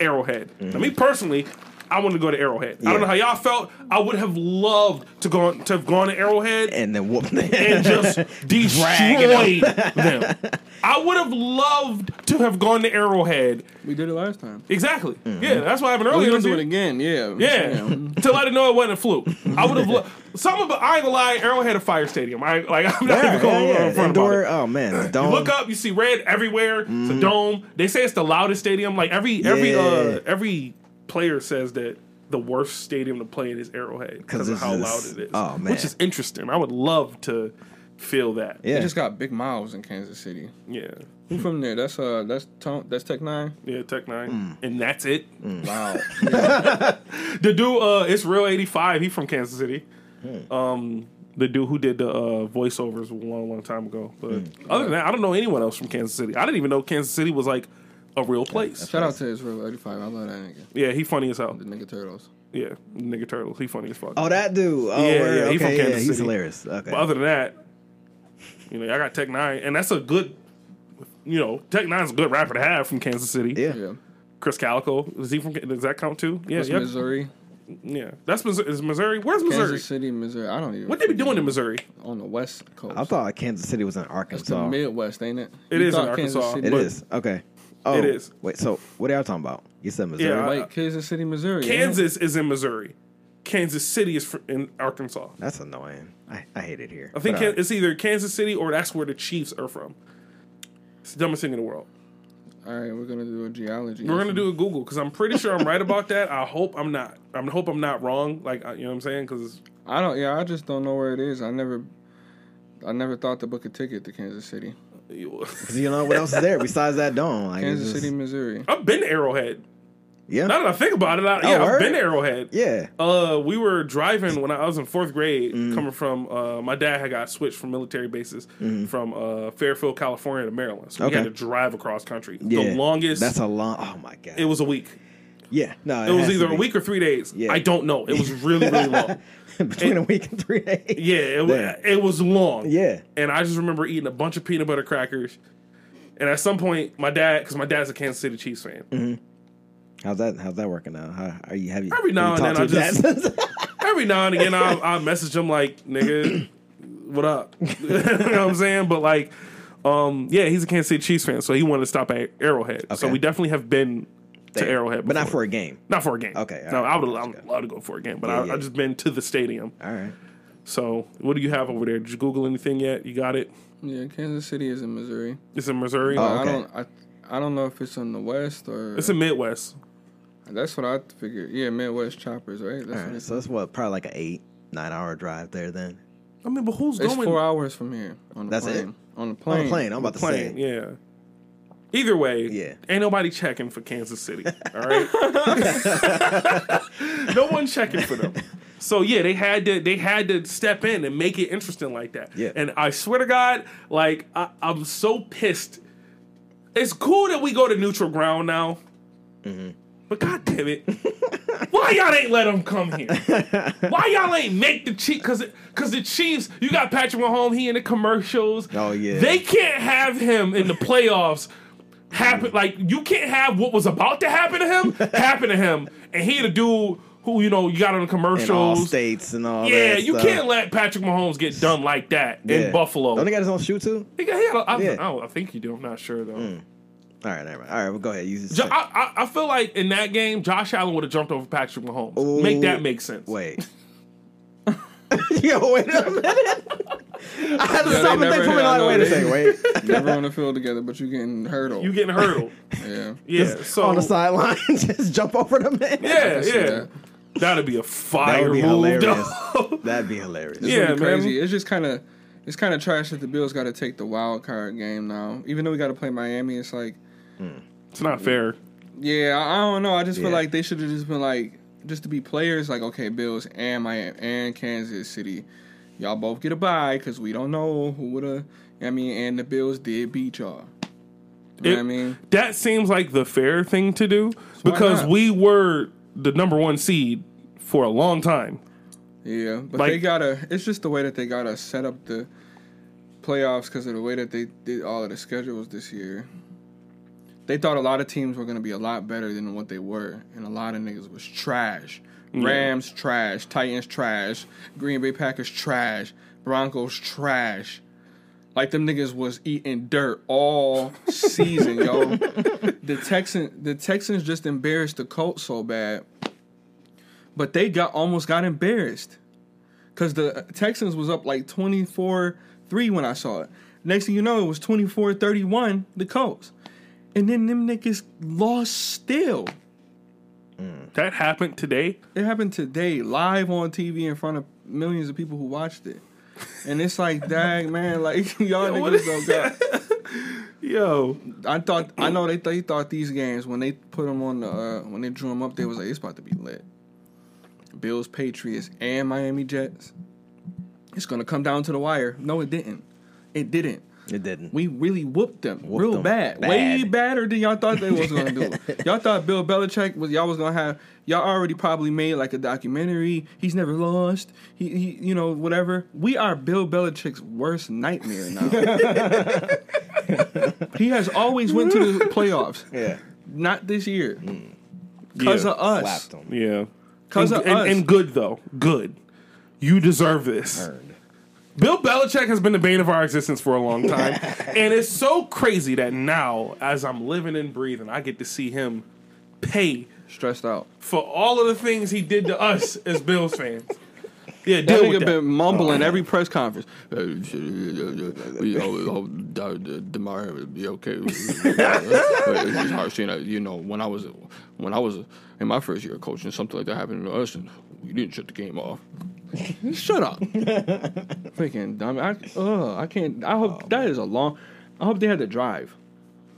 Arrowhead. Mm-hmm. Now, me personally, I wanted to go to Arrowhead. Yeah. I don't know how y'all felt. I would have loved to go to have gone to Arrowhead and then whoop them and just destroyed them. I would have loved to have gone to Arrowhead. We did it last time. Exactly. Mm-hmm. Yeah, that's what happened earlier. We're gonna do it again. Yeah. Yeah. yeah. To let it know it wasn't a fluke. I would have. Lo- Some of the, I ain't gonna lie. Arrowhead a fire stadium. I like. I'm not yeah, even going yeah, yeah. in front Indoor, about it. Oh man. Dome. You look up, you see red everywhere. Mm-hmm. It's a dome. They say it's the loudest stadium. Like every every yeah. uh, every. player says that the worst stadium to play in is Arrowhead because of how loud it is. Oh, man. Which is interesting. I would love to feel that. Yeah. They just got big mouths in Kansas City. Yeah. Who from there? That's uh, that's Tom, that's Tech Nine. Yeah, Tech Nine, mm. and that's it. Mm. Wow. Yeah. The dude, uh, it's Real eighty-five. He from Kansas City. Mm. Um, the dude who did the uh, voiceovers a long, long time ago. But mm. other than that, I don't know anyone else from Kansas City. I didn't even know Kansas City was like a real place. Shout out to Israel eighty-five. I love that nigga. Yeah, he funny as hell. The nigga Turtles. Yeah, nigga Turtles. He funny as fuck. Oh, that dude. Oh, yeah, yeah, okay, he from Kansas yeah, he's City. Hilarious. Okay. But other than that, you know, I got Tech Nine, and that's a good, you know, Tech Nine's a good rapper to have from Kansas City. Yeah. yeah. Chris Calico. Is he from? Does that count too? Yeah, yep. Missouri. Yeah, that's is Missouri. Where's Missouri? Kansas City, Missouri. I don't even. What they be doing in Missouri? On the West Coast. I thought Kansas City was in Arkansas. It's the Midwest, ain't it? It you is in Arkansas. City, it is. Okay. Oh, it is. Wait, so what are y'all talking about? You said Missouri. Yeah, like Kansas City, Missouri. Kansas yeah. is in Missouri. Kansas City is in Arkansas. That's annoying. I, I hate it here. I think Can- I... it's either Kansas City or that's where the Chiefs are from. It's the dumbest thing in the world. All right, we're going to do a geology. We're going to do a Google because I'm pretty sure I'm right about that. I hope I'm not. I hope I'm not wrong. Like, you know what I'm saying? Because I don't. Yeah, I just don't know where it is. I never, I never thought to book a ticket to Kansas City. Because you know what else is there besides that dome? Like Kansas just... City, Missouri. I've been to Arrowhead. Yeah. Now that I think about it, I, yeah, oh, I've been to Arrowhead. Yeah. Uh, we were driving when I was in fourth grade, mm. coming from uh, my dad had got switched from military bases mm. from uh, Fairfield, California to Maryland, so we okay. had to drive across country. Yeah. The longest. That's a long. Oh my god. It was a week. Yeah. No. It, it was either a week or three days. Yeah. I don't know. It was really really long. Between it, a week and three days. Yeah, it, yeah. Was, it was long. Yeah. And I just remember eating a bunch of peanut butter crackers. And at some point, my dad, because my dad's a Kansas City Chiefs fan. Mm-hmm. How's that How's that working now? How, are you, have you, every now and then, I just, every now and again, I, I message him like, nigga, what up? You know what I'm saying? But like, um, yeah, he's a Kansas City Chiefs fan, so he wanted to stop at Arrowhead. Okay. So we definitely have been... to Arrowhead before. But not for a game. Not for a game. Okay. No, right. I would I would love to go for a game, but yeah, I, yeah. I've just been to the stadium. All right. So, what do you have over there? Did you Google anything yet? You got it? Yeah, Kansas City is in Missouri. It's in Missouri? Oh, okay. I don't I, I don't know if it's in the West or... It's in Midwest. That's what I figured. Yeah, Midwest choppers, right? That's All right. What so, that's what, probably like an eight, nine-hour drive there then? I mean, but who's it's going... It's four hours from here on the that's plane. That's it? On the plane. On the plane. I'm about the to plane. say it. Yeah. Either way, yeah. ain't nobody checking for Kansas City, all right? No one checking for them. So yeah, they had to they had to step in and make it interesting like that. Yeah. And I swear to God, like I, I'm so pissed. It's cool that we go to neutral ground now, mm-hmm. but God damn it, why y'all ain't let them come here? Why y'all ain't make the Chiefs? Because because the Chiefs, you got Patrick Mahomes, he in the commercials. Oh yeah, they can't have him in the playoffs. Happen like you can't have what was about to happen to him happen to him, and he the dude who you know you got on the commercials, in all states and all. Yeah, that you stuff. Can't let Patrick Mahomes get done like that yeah. in Buffalo. Don't he got his own shoe too? He got, he got a, I, yeah. I, I think he do. I'm not sure though. Mm. All right, never mind. All right, well, go ahead. Use this. Jo- I, I, I feel like in that game, Josh Allen would have jumped over Patrick Mahomes. Ooh, make that make sense. Wait. Yo, wait a minute. I had to yeah, stop and think for me. Like, wait a second, wait. Never on the field together, but you getting hurdled. You getting hurdled. yeah. Yeah. So on the sideline, just jump over the man. Yeah, yeah. That. That'd be a fire move. That'd be move, hilarious. That'd be hilarious. This yeah, be crazy. Man. It's just kind of, it's kind of trash that the Bills got to take the wild card game now. Even though we got to play Miami, it's like, mm. it's not fair. Yeah, I, I don't know. I just yeah. feel like they should have just been like, just to be players, like okay, Bills and Miami and Kansas City. Y'all both get a bye because we don't know who would have. I mean, and the Bills did beat y'all. You know it, what I mean? That seems like the fair thing to do so because we were the number one seed for a long time. Yeah, but like, they gotta. It's just the way that they gotta set up the playoffs because of the way that they did all of the schedules this year. They thought a lot of teams were gonna be a lot better than what they were, and a lot of niggas was trash. Rams yeah. trash, Titans trash, Green Bay Packers trash, Broncos trash. Like them niggas was eating dirt all season, yo. The Texan, the Texans just embarrassed the Colts so bad, but they got almost got embarrassed because the Texans was up like twenty-four three when I saw it. Next thing you know, it was twenty-four thirty-one the Colts, and then them niggas lost still. That happened today? It happened today, live on T V in front of millions of people who watched it. And it's like, dang, man, like, y'all yo, niggas don't got. Yo. I thought, I know they, th- they thought these games, when they put them on the, uh, when they drew them up, they was like, it's about to be lit. Bills, Patriots, and Miami Jets. It's going to come down to the wire. No, it didn't. It didn't. It didn't. We really whooped them whooped real them bad. bad. Way badder than y'all thought they was going to do. Y'all thought Bill Belichick was y'all was going to have y'all already probably made like a documentary. He's never lost. He, he you know, whatever. We are Bill Belichick's worst nightmare now. He has always went to the playoffs. Yeah. Not this year. Mm. Cuz yeah. of us. Slapped him. Yeah. Cuz of and, us. And good though. Good. You deserve this. Earned. Bill Belichick has been the bane of our existence for a long time. And it's so crazy that now, as I'm living and breathing, I get to see him pay. Stressed out. For all of the things he did to us as Bills fans. Yeah, that deal nigga with that. Been mumbling oh, every press conference. Damar would be okay. It's hard seeing that. You know, when I was when I was in my first year of coaching, something like that happened to us, and we didn't shut the game off. Shut up, freaking dumb. I, uh, I can't. I hope oh, that man. Is a long. I hope they had to drive.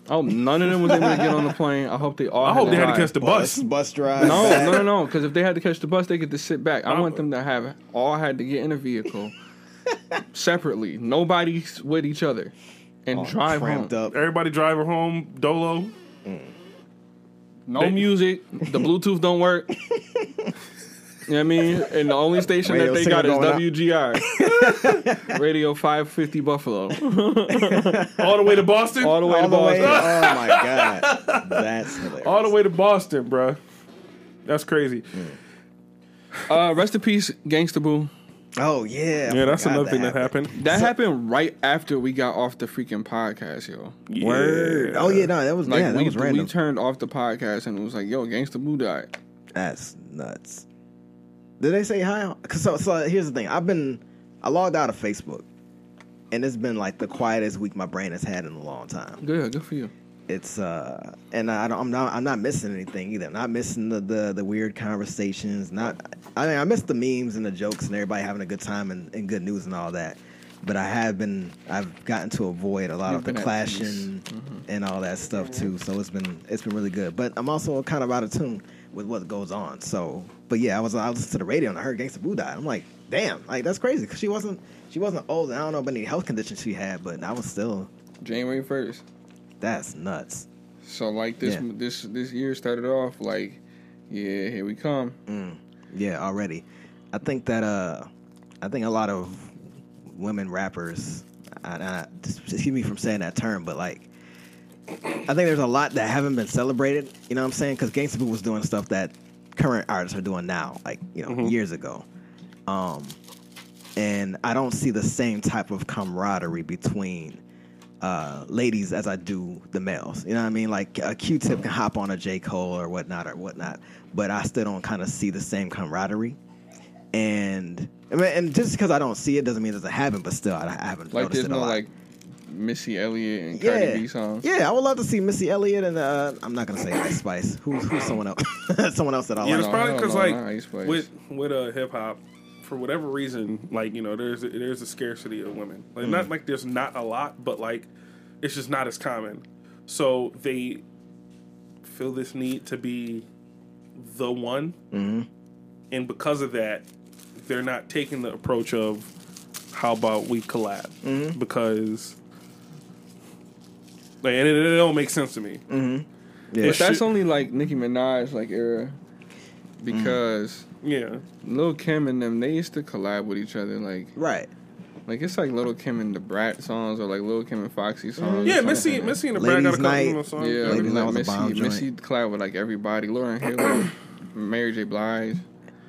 I hope none of them was able to get on the plane. I hope they all. I hope they had to catch the bus. Bus, bus drive. No, no, no, no. Because if they had to catch the bus, they get to sit back. I want them to have all had to get in a vehicle separately. Nobody's with each other, and all drive home. Up. Everybody driving home. Dolo. Mm. No they, music. The Bluetooth don't work. You know what I mean? And the only station Radio that they got is W G R. Radio five fifty Buffalo. All the way to Boston? All the way All to the Boston. Way, oh, my God. That's hilarious. All the way to Boston, bro. That's crazy. Mm. Uh, rest in peace, Gangsta Boo. Oh, yeah. Yeah, that's another that thing happened. that happened. That so, happened right after we got off the freaking podcast, yo. Yeah. Word. Oh, yeah, no, that was, like, yeah, that we, was random. We turned off the podcast, and it was like, yo, Gangsta Boo died. That's nuts. Did they say hi? So, so here's the thing. I've been, I logged out of Facebook, and it's been like the quietest week my brain has had in a long time. Good, good for you. It's uh, and I don't, I'm not, I'm not missing anything either. I'm not missing the, the the weird conversations. Not, I mean, I miss the memes and the jokes and everybody having a good time and, and good news and all that. But I have been, I've gotten to avoid a lot You've of the clashing mm-hmm. and all that stuff yeah. too. So it's been, it's been really good. But I'm also kind of out of tune with what goes on. So, but yeah, I was, I listened to the radio and I heard Gangsta Boo died. I'm like, damn, like that's crazy. Cause she wasn't, she wasn't old. And I don't know about any health conditions she had, but I was still January first. That's nuts. So like this, yeah. this, this year started off like, yeah, here we come. Mm, yeah, already. I think that, uh, I think a lot of women rappers, I, I, excuse me from saying that term, but like, I think there's a lot that haven't been celebrated, you know what I'm saying? Because Gangsta Boo was doing stuff that current artists are doing now, like, you know, mm-hmm. years ago. Um, and I don't see the same type of camaraderie between uh, ladies as I do the males, you know what I mean? Like, a Q-Tip can hop on a J. Cole or whatnot or whatnot, but I still don't kind of see the same camaraderie. And I mean, and just because I don't see it doesn't mean it doesn't happen, but still, I, I haven't like noticed it a lot. Like, there's no, like, Missy Elliott and Cardi yeah. B songs. Yeah, I would love to see Missy Elliott and, uh, I'm not going to say Ice Spice. Who's who's someone else? someone else that I yeah, like. Yeah, it's probably because, no, like, with, with uh, hip-hop, for whatever reason, like, you know, there's a, there's a scarcity of women. Like, mm. not like there's not a lot, but, like, it's just not as common. So they feel this need to be the one. Mm-hmm. And because of that, they're not taking the approach of how about we collab mm-hmm. because like and it, it don't make sense to me. Mm-hmm. Yeah. But that's only like Nicki Minaj like era because mm-hmm. yeah, Lil' Kim and them they used to collab with each other like right. Like it's like Little Kim and the Brat songs, or like Little Kim and Foxy songs. Yeah, Missy, Missy and the Brat got a couple of songs. Yeah, Ladies like Missy, Missy collab with like everybody. Lauryn Hill, Mary J. Blige.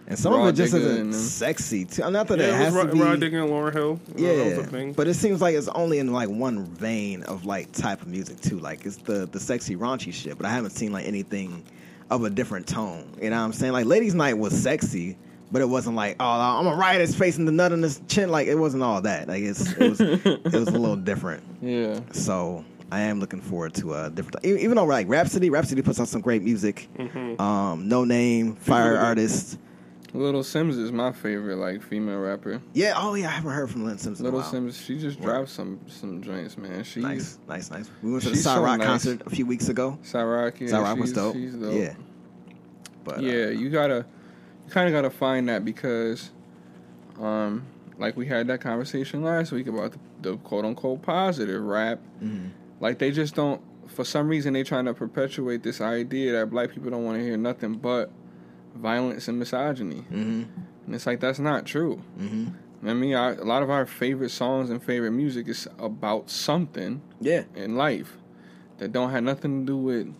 And some Rod of it just Digger isn't sexy too. Not that yeah, it has it was to be Rod Digger and Lauryn Hill. Yeah, thing. But it seems like it's only in like one vein of like type of music too. Like it's the, the sexy raunchy shit. But I haven't seen like anything of a different tone. You know what I'm saying? Like Ladies Night was sexy, but it wasn't like, oh, I'm gonna ride his face and the nut in his chin. Like it wasn't all that. Like it's it was it was a little different. Yeah. So I am looking forward to a different. Even though like Rhapsody, Rhapsody puts out some great music. Mm-hmm. Um, No Name, Fire Artist. Little Simz is my favorite, like, female rapper. Yeah, oh, yeah, I haven't heard from Little Simz in a while. Little Simz, she just dropped yeah. some some joints, man. She's, nice, nice, nice. We went to the Syrah so concert nice. a few weeks ago. Syrah, yeah. Syrah was dope. She's dope. Yeah. But, yeah, uh, you gotta, you kind of gotta find that because, um, like, we had that conversation last week about the, the quote-unquote positive rap. Mm-hmm. Like, they just don't, for some reason, they trying to perpetuate this idea that black people don't want to hear nothing but violence and misogyny. Mm-hmm. And it's like, that's not true. Mm-hmm. I mean, our, a lot of our favorite songs and favorite music is about something yeah. in life that don't have nothing to do with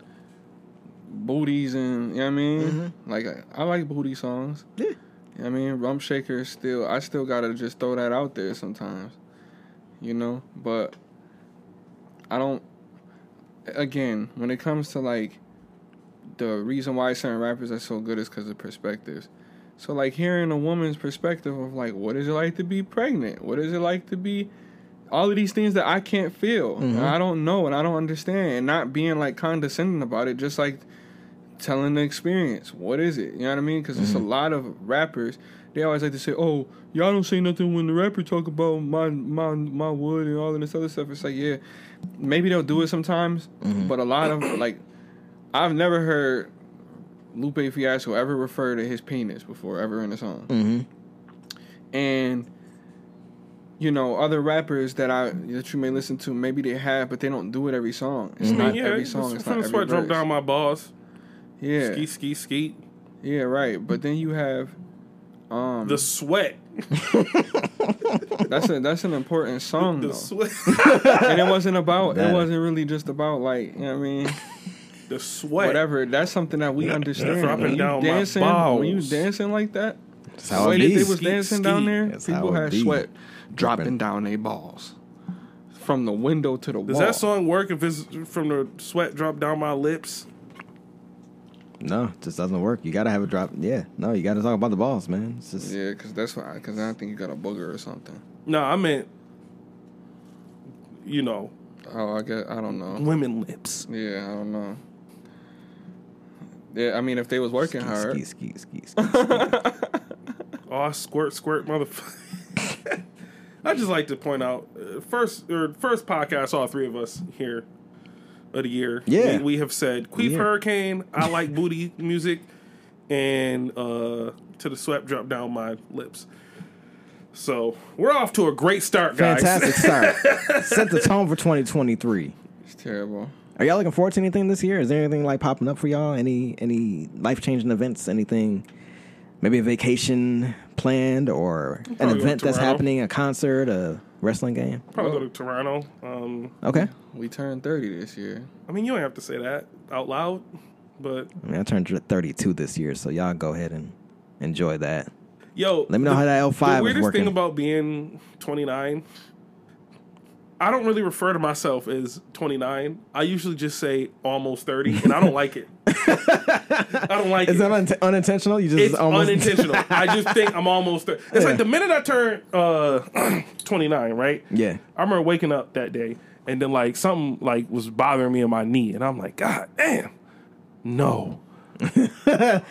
booties and, you know what I mean? Mm-hmm. Like, I, I like booty songs. Yeah. You know what I mean? Rump Shaker is still, I still gotta just throw that out there sometimes. You know? But I don't, again, when it comes to like, the reason why certain rappers are so good is because of perspectives. So, like, hearing a woman's perspective of, like, what is it like to be pregnant? What is it like to be... all of these things that I can't feel. Mm-hmm. I don't know and I don't understand. And not being, like, condescending about it. Just, like, telling the experience. What is it? You know what I mean? Because mm-hmm. it's a lot of rappers... they always like to say, oh, y'all don't say nothing when the rapper talk about my my my wood and all of this other stuff. It's like, yeah, maybe they'll do it sometimes. Mm-hmm. But a lot of, like... I've never heard Lupe Fiasco ever refer to his penis before, ever in a song. Mm-hmm. And, you know, other rappers that I that you may listen to, maybe they have, but they don't do it every song. It's mm-hmm. not yeah, every song. It's, it's not every verse. Drop down my balls. Yeah. Skeet, skeet, skeet. Yeah, right. But then you have... Um, the Sweat. that's a that's an important song, the though. Sweat. And it wasn't about... That. It wasn't really just about, like, you know what I mean... The Sweat. Whatever. That's something that we understand. Dropping when down you dancing, my balls. When you dancing like that, that's the way that they was dancing ski, down there, people had be. Sweat dropping down their balls from the window to the Does wall. Does that song work if it's from the sweat drop down my lips? No, it just doesn't work. You gotta have a drop. Yeah, no, you gotta talk about the balls, man. It's just... yeah, because that's why. Because I think you got a booger or something. No, I meant, you know. Oh, I guess I don't know. Women lips. Yeah, I don't know. Yeah, I mean, if they was working ski, hard. Ski, ski, ski, ski, ski. Oh, squirt, squirt, motherfucker. I just like to point out uh, first or first podcast all three of us here of the year. Yeah, we, we have said Queef yeah. Hurricane, I Like Booty Music, and uh, To the Sweat Drop Down My Lips. So we're off to a great start, guys. Fantastic start. Set the tone for twenty twenty-three. It's terrible. Are y'all looking forward to anything this year? Is there anything like popping up for y'all? Any any life changing events? Anything? Maybe a vacation planned or an event that's happening, a concert, a wrestling game? Probably go to Toronto. Um, okay. We turned thirty this year. I mean, you don't have to say that out loud, but... I mean, I turned thirty-two this year, so y'all go ahead and enjoy that. Yo, let me know the, how that L five is working. The weirdest thing about being twenty-nine, I don't really refer to myself as twenty-nine. I usually just say almost thirty, and I don't like it. I don't like it's it. It's un- unintentional? You just it's almost unintentional. I just think I'm almost thirty. It's yeah. like the minute I turn uh, twenty-nine, right? Yeah. I remember waking up that day, and then like something like was bothering me in my knee, and I'm like, God damn, no.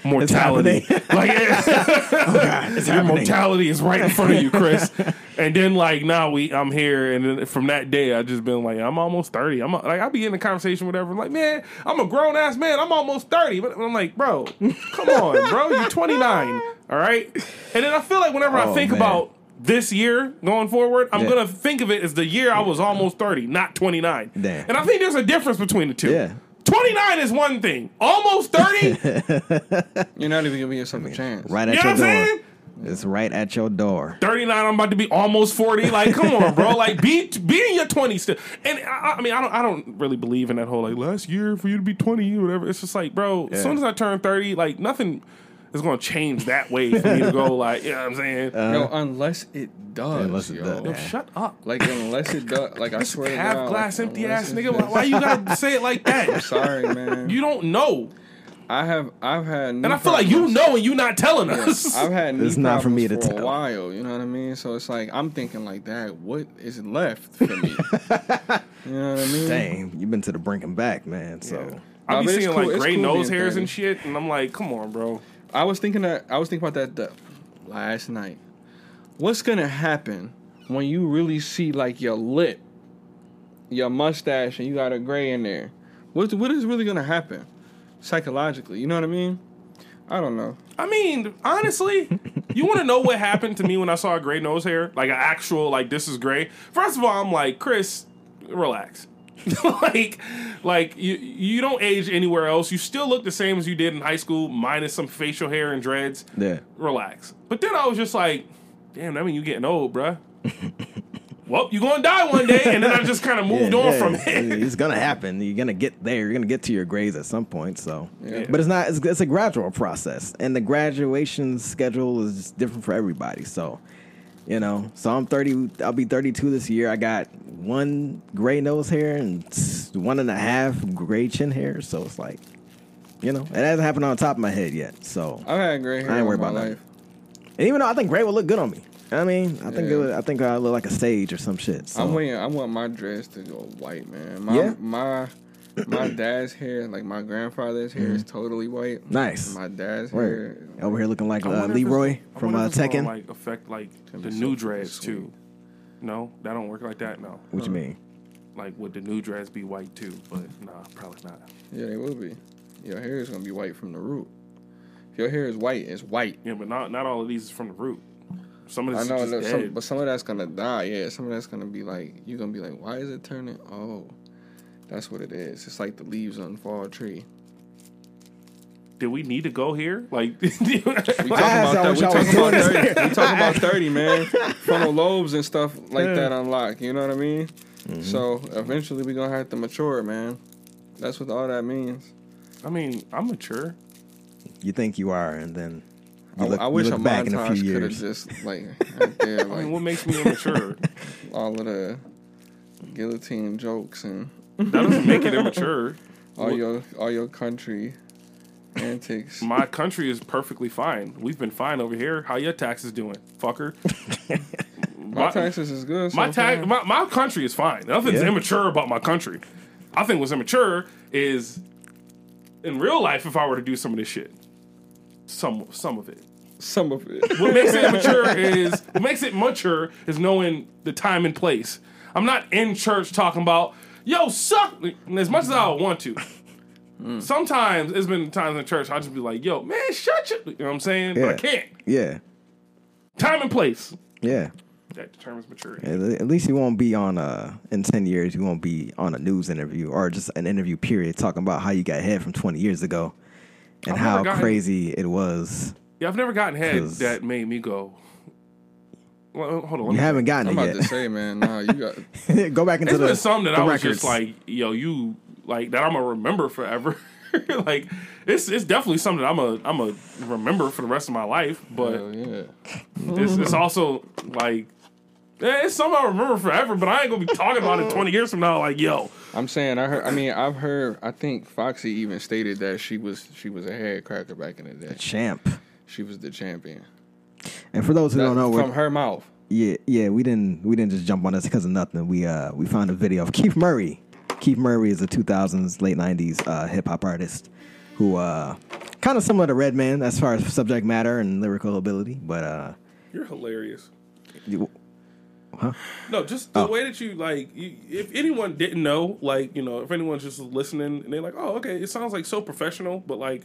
Mortality. Like, oh God, it's your mortality is right in front of you, Chris. And then like now we I'm here, and then from that day I just been like, I'm almost thirty. I'm like, I'll be in a conversation with everyone like, man, I'm a grown ass man, I'm almost thirty. But I'm like, bro, come on, bro, you're twenty-nine. All right. And then I feel like whenever oh, I think man. about this year going forward, I'm yeah. gonna think of it as the year I was almost thirty, not twenty-nine. Damn. And I think there's a difference between the two. Yeah. twenty-nine is one thing. Almost thirty? You're not even going to be yourself a chance. Right at you know your door. Saying? It's right at your door. thirty-nine, I'm about to be almost forty. Like, come on, bro. Like, be, be in your twenties still. And, I, I mean, I don't I don't really believe in that whole, like, last year for you to be twenty or whatever. It's just like, bro, yeah. as soon as I turn thirty, like, nothing is going to change that way for me to go, like, you know what I'm saying? Uh, no, unless it does, unless it yo. Does, yo yeah. Shut up. Like, unless it does. Like, I swear to God. Half glass like, empty ass nigga. Why, why you got to say it like that? I'm sorry, man. You don't know. I have, I've had And I feel like you know and you not telling yeah, us. I've had knee it's not for me to for tell. A while, you know what I mean? So it's like, I'm thinking like that, what is left for me? You know what I mean? Dang, you've been to the brink and back, man, so. Yeah. I be seeing cool. like it's gray cool nose hairs thirty. And shit, and I'm like, come on, bro. I was thinking that, I was thinking about that the, last night. What's going to happen when you really see like your lip, your mustache, and you got a gray in there? What, what is really going to happen? Psychologically, you know what I mean? I don't know. I mean, honestly, you want to know what happened to me when I saw a gray nose hair? Like an actual, like, this is gray. First of all, I'm like, Chris, relax. like, like you you don't age anywhere else. You still look the same as you did in high school, minus some facial hair and dreads. Yeah. Relax. But then I was just like, damn, that mean you getting old, bruh. Well, you're going to die one day, and then I just kind of moved yeah, on yeah, from it. It's going to happen. You're going to get there. You're going to get to your grades at some point. So, yeah. But it's not. It's, it's a gradual process, and the graduation schedule is different for everybody. So, you know, so I'm thirty. I'll be thirty-two this year. I got one gray nose hair and one and a half gray chin hair. So it's like, you know, it hasn't happened on top of my head yet. So I've had gray hair. I ain't worried about life. That. And even though I think gray would look good on me. I mean, I think yeah. it would, I think I look like a sage or some shit. So. I'm waiting. I want my dress to go white, man. My yeah. my my dad's hair, like my grandfather's hair, mm-hmm. is totally white. Nice. My dad's Word. hair over here looking like uh, Leroy from uh, Tekken. Gonna, like affect like the new so dreads sweet. Too. No, that don't work like that. No. What huh. you mean? Like would the new dreads be white too? But nah, probably not. Yeah, they will be. Your hair is gonna be white from the root. If your hair is white, it's white. Yeah, but not not all of these is from the root. Some of this I know, is just some, dead. But some of that's gonna die. Yeah, some of that's gonna be like you're gonna be like, why is it turning? Oh, that's what it is. It's like the leaves on the fall tree. Did we need to go here? Like we talking about that. We talking about thirty. We talking about thirty, man. Frontal lobes and stuff like yeah. that unlock. You know what I mean? Mm-hmm. So eventually we are gonna have to mature, man. That's what all that means. I mean, I'm mature. You think you are, and then. You look, I wish a montage could have just like, right there, like. I mean, what makes me immature? All of the guillotine jokes and that doesn't make it immature. All what? your all your country antics. My country is perfectly fine. We've been fine over here. How your taxes doing, fucker? my, my taxes is good. So my ta- my my country is fine. Nothing's yeah. immature about my country. I think what's immature is in real life if I were to do some of this shit. Some some of it. Some of it. What makes it mature is what makes it mature is knowing the time and place. I'm not in church talking about yo suck as much as I would want to. Mm. Sometimes it's been times in church I just be like, yo man, shut you. You know what I'm saying? Yeah. But I can't. Yeah. Time and place. Yeah. That determines maturity. At least you won't be on uh in ten years. You won't be on a news interview or just an interview period talking about how you got head from twenty years ago and I've how gotten, crazy it was. Yeah, I've never gotten head that made me go. Well, hold on, you haven't gotten I'm it yet. I'm about to say, man, nah, you got go back into it's the. There's something that I was records. Just like, yo, you like that I'm gonna remember forever. Like it's it's definitely something that I'm a I'm a remember for the rest of my life. But hell yeah, it's, it's also like. Yeah, it's something I remember forever, but I ain't gonna be talking about it twenty years from now. Like, yo, I'm saying I heard. I mean, I've heard. I think Foxy even stated that she was she was a head cracker back in the day. The champ. She was the champion. And for those who that, don't know, from her mouth. Yeah, yeah. We didn't we didn't just jump on this because of nothing. We uh we found a video of Keith Murray. Keith Murray is a two thousands, late nineties uh, hip hop artist who uh kind of similar to Redman as far as subject matter and lyrical ability, but uh. You're hilarious. You, Huh? No, just the oh. way that you like. You, if anyone didn't know, like you know, if anyone's just listening and they're like, "Oh, okay," it sounds like so professional, but like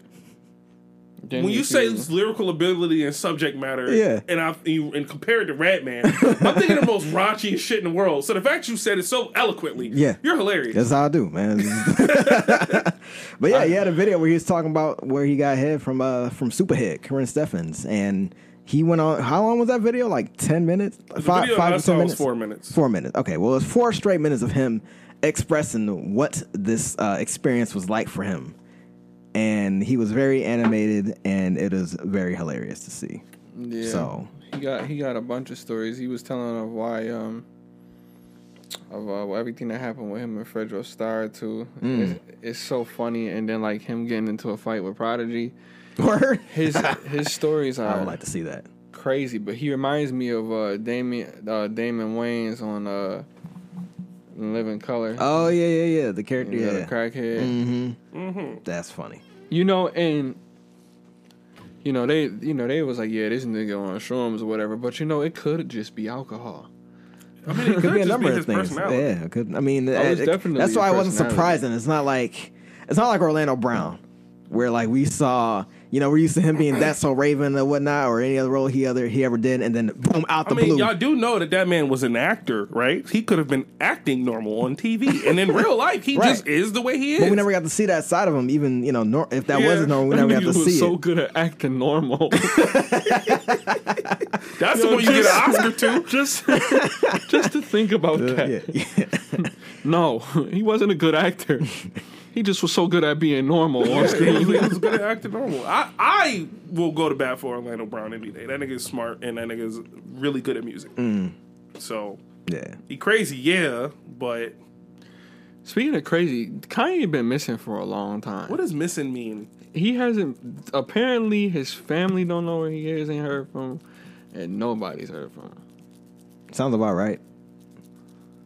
didn't when you say lyrical ability and subject matter, yeah. and I you, and compared to Redman, I'm thinking the most raunchy shit in the world. So the fact you said it so eloquently, yeah, you're hilarious. That's how I do, man. But yeah, he had a video where he was talking about where he got head from uh from Superhead, Corinne Stephens, and. He went on. How long was that video? Like ten minutes, the five, five to ten minutes. Four minutes. Four minutes. Okay. Well, it's four straight minutes of him expressing what this uh, experience was like for him, and he was very animated, and it is very hilarious to see. Yeah. So he got he got a bunch of stories. He was telling of why um of uh, everything that happened with him and Fredro Starr too. Mm. It's, it's so funny, and then like him getting into a fight with Prodigy. his his stories are I would like to see that crazy, but he reminds me of uh, Damien uh, Damon Wayans on uh, Living Color. Oh yeah, yeah, yeah, the character, you know, yeah, the crackhead. Mm-hmm. Mm-hmm. That's funny. You know, and you know they, you know they was like, yeah, this nigga on shrooms or whatever, but you know it could just be alcohol. I mean, it, it could, could be a number of things. Yeah, it could. I mean, oh, it, it, that's why I wasn't surprising. It's not like it's not like Orlando Brown, where like we saw. You know, we're used to him being That's So Raven or whatnot, or any other role he other he ever did, and then boom, out the blue. I mean, blue. Y'all do know that that man was an actor, right? He could have been acting normal on T V, and in real life, he right. just is the way he is. But we never got to see that side of him, even you know, nor- if that yeah. wasn't normal, we never got to see it. He was so good at acting normal. That's the one you get an Oscar to. Just, just to think about uh, that. Yeah, yeah. No, he wasn't a good actor. He just was so good at being normal on screen. He was good at acting normal. I, I will go to bat for Orlando Brown any day. That nigga is smart, and that nigga is really good at music. Mm. So, yeah, he crazy, yeah, but... Speaking of crazy, Kanye been missing for a long time. What does missing mean? He hasn't... Apparently, his family don't know where he is and heard from him, and nobody's heard from him. Sounds about right.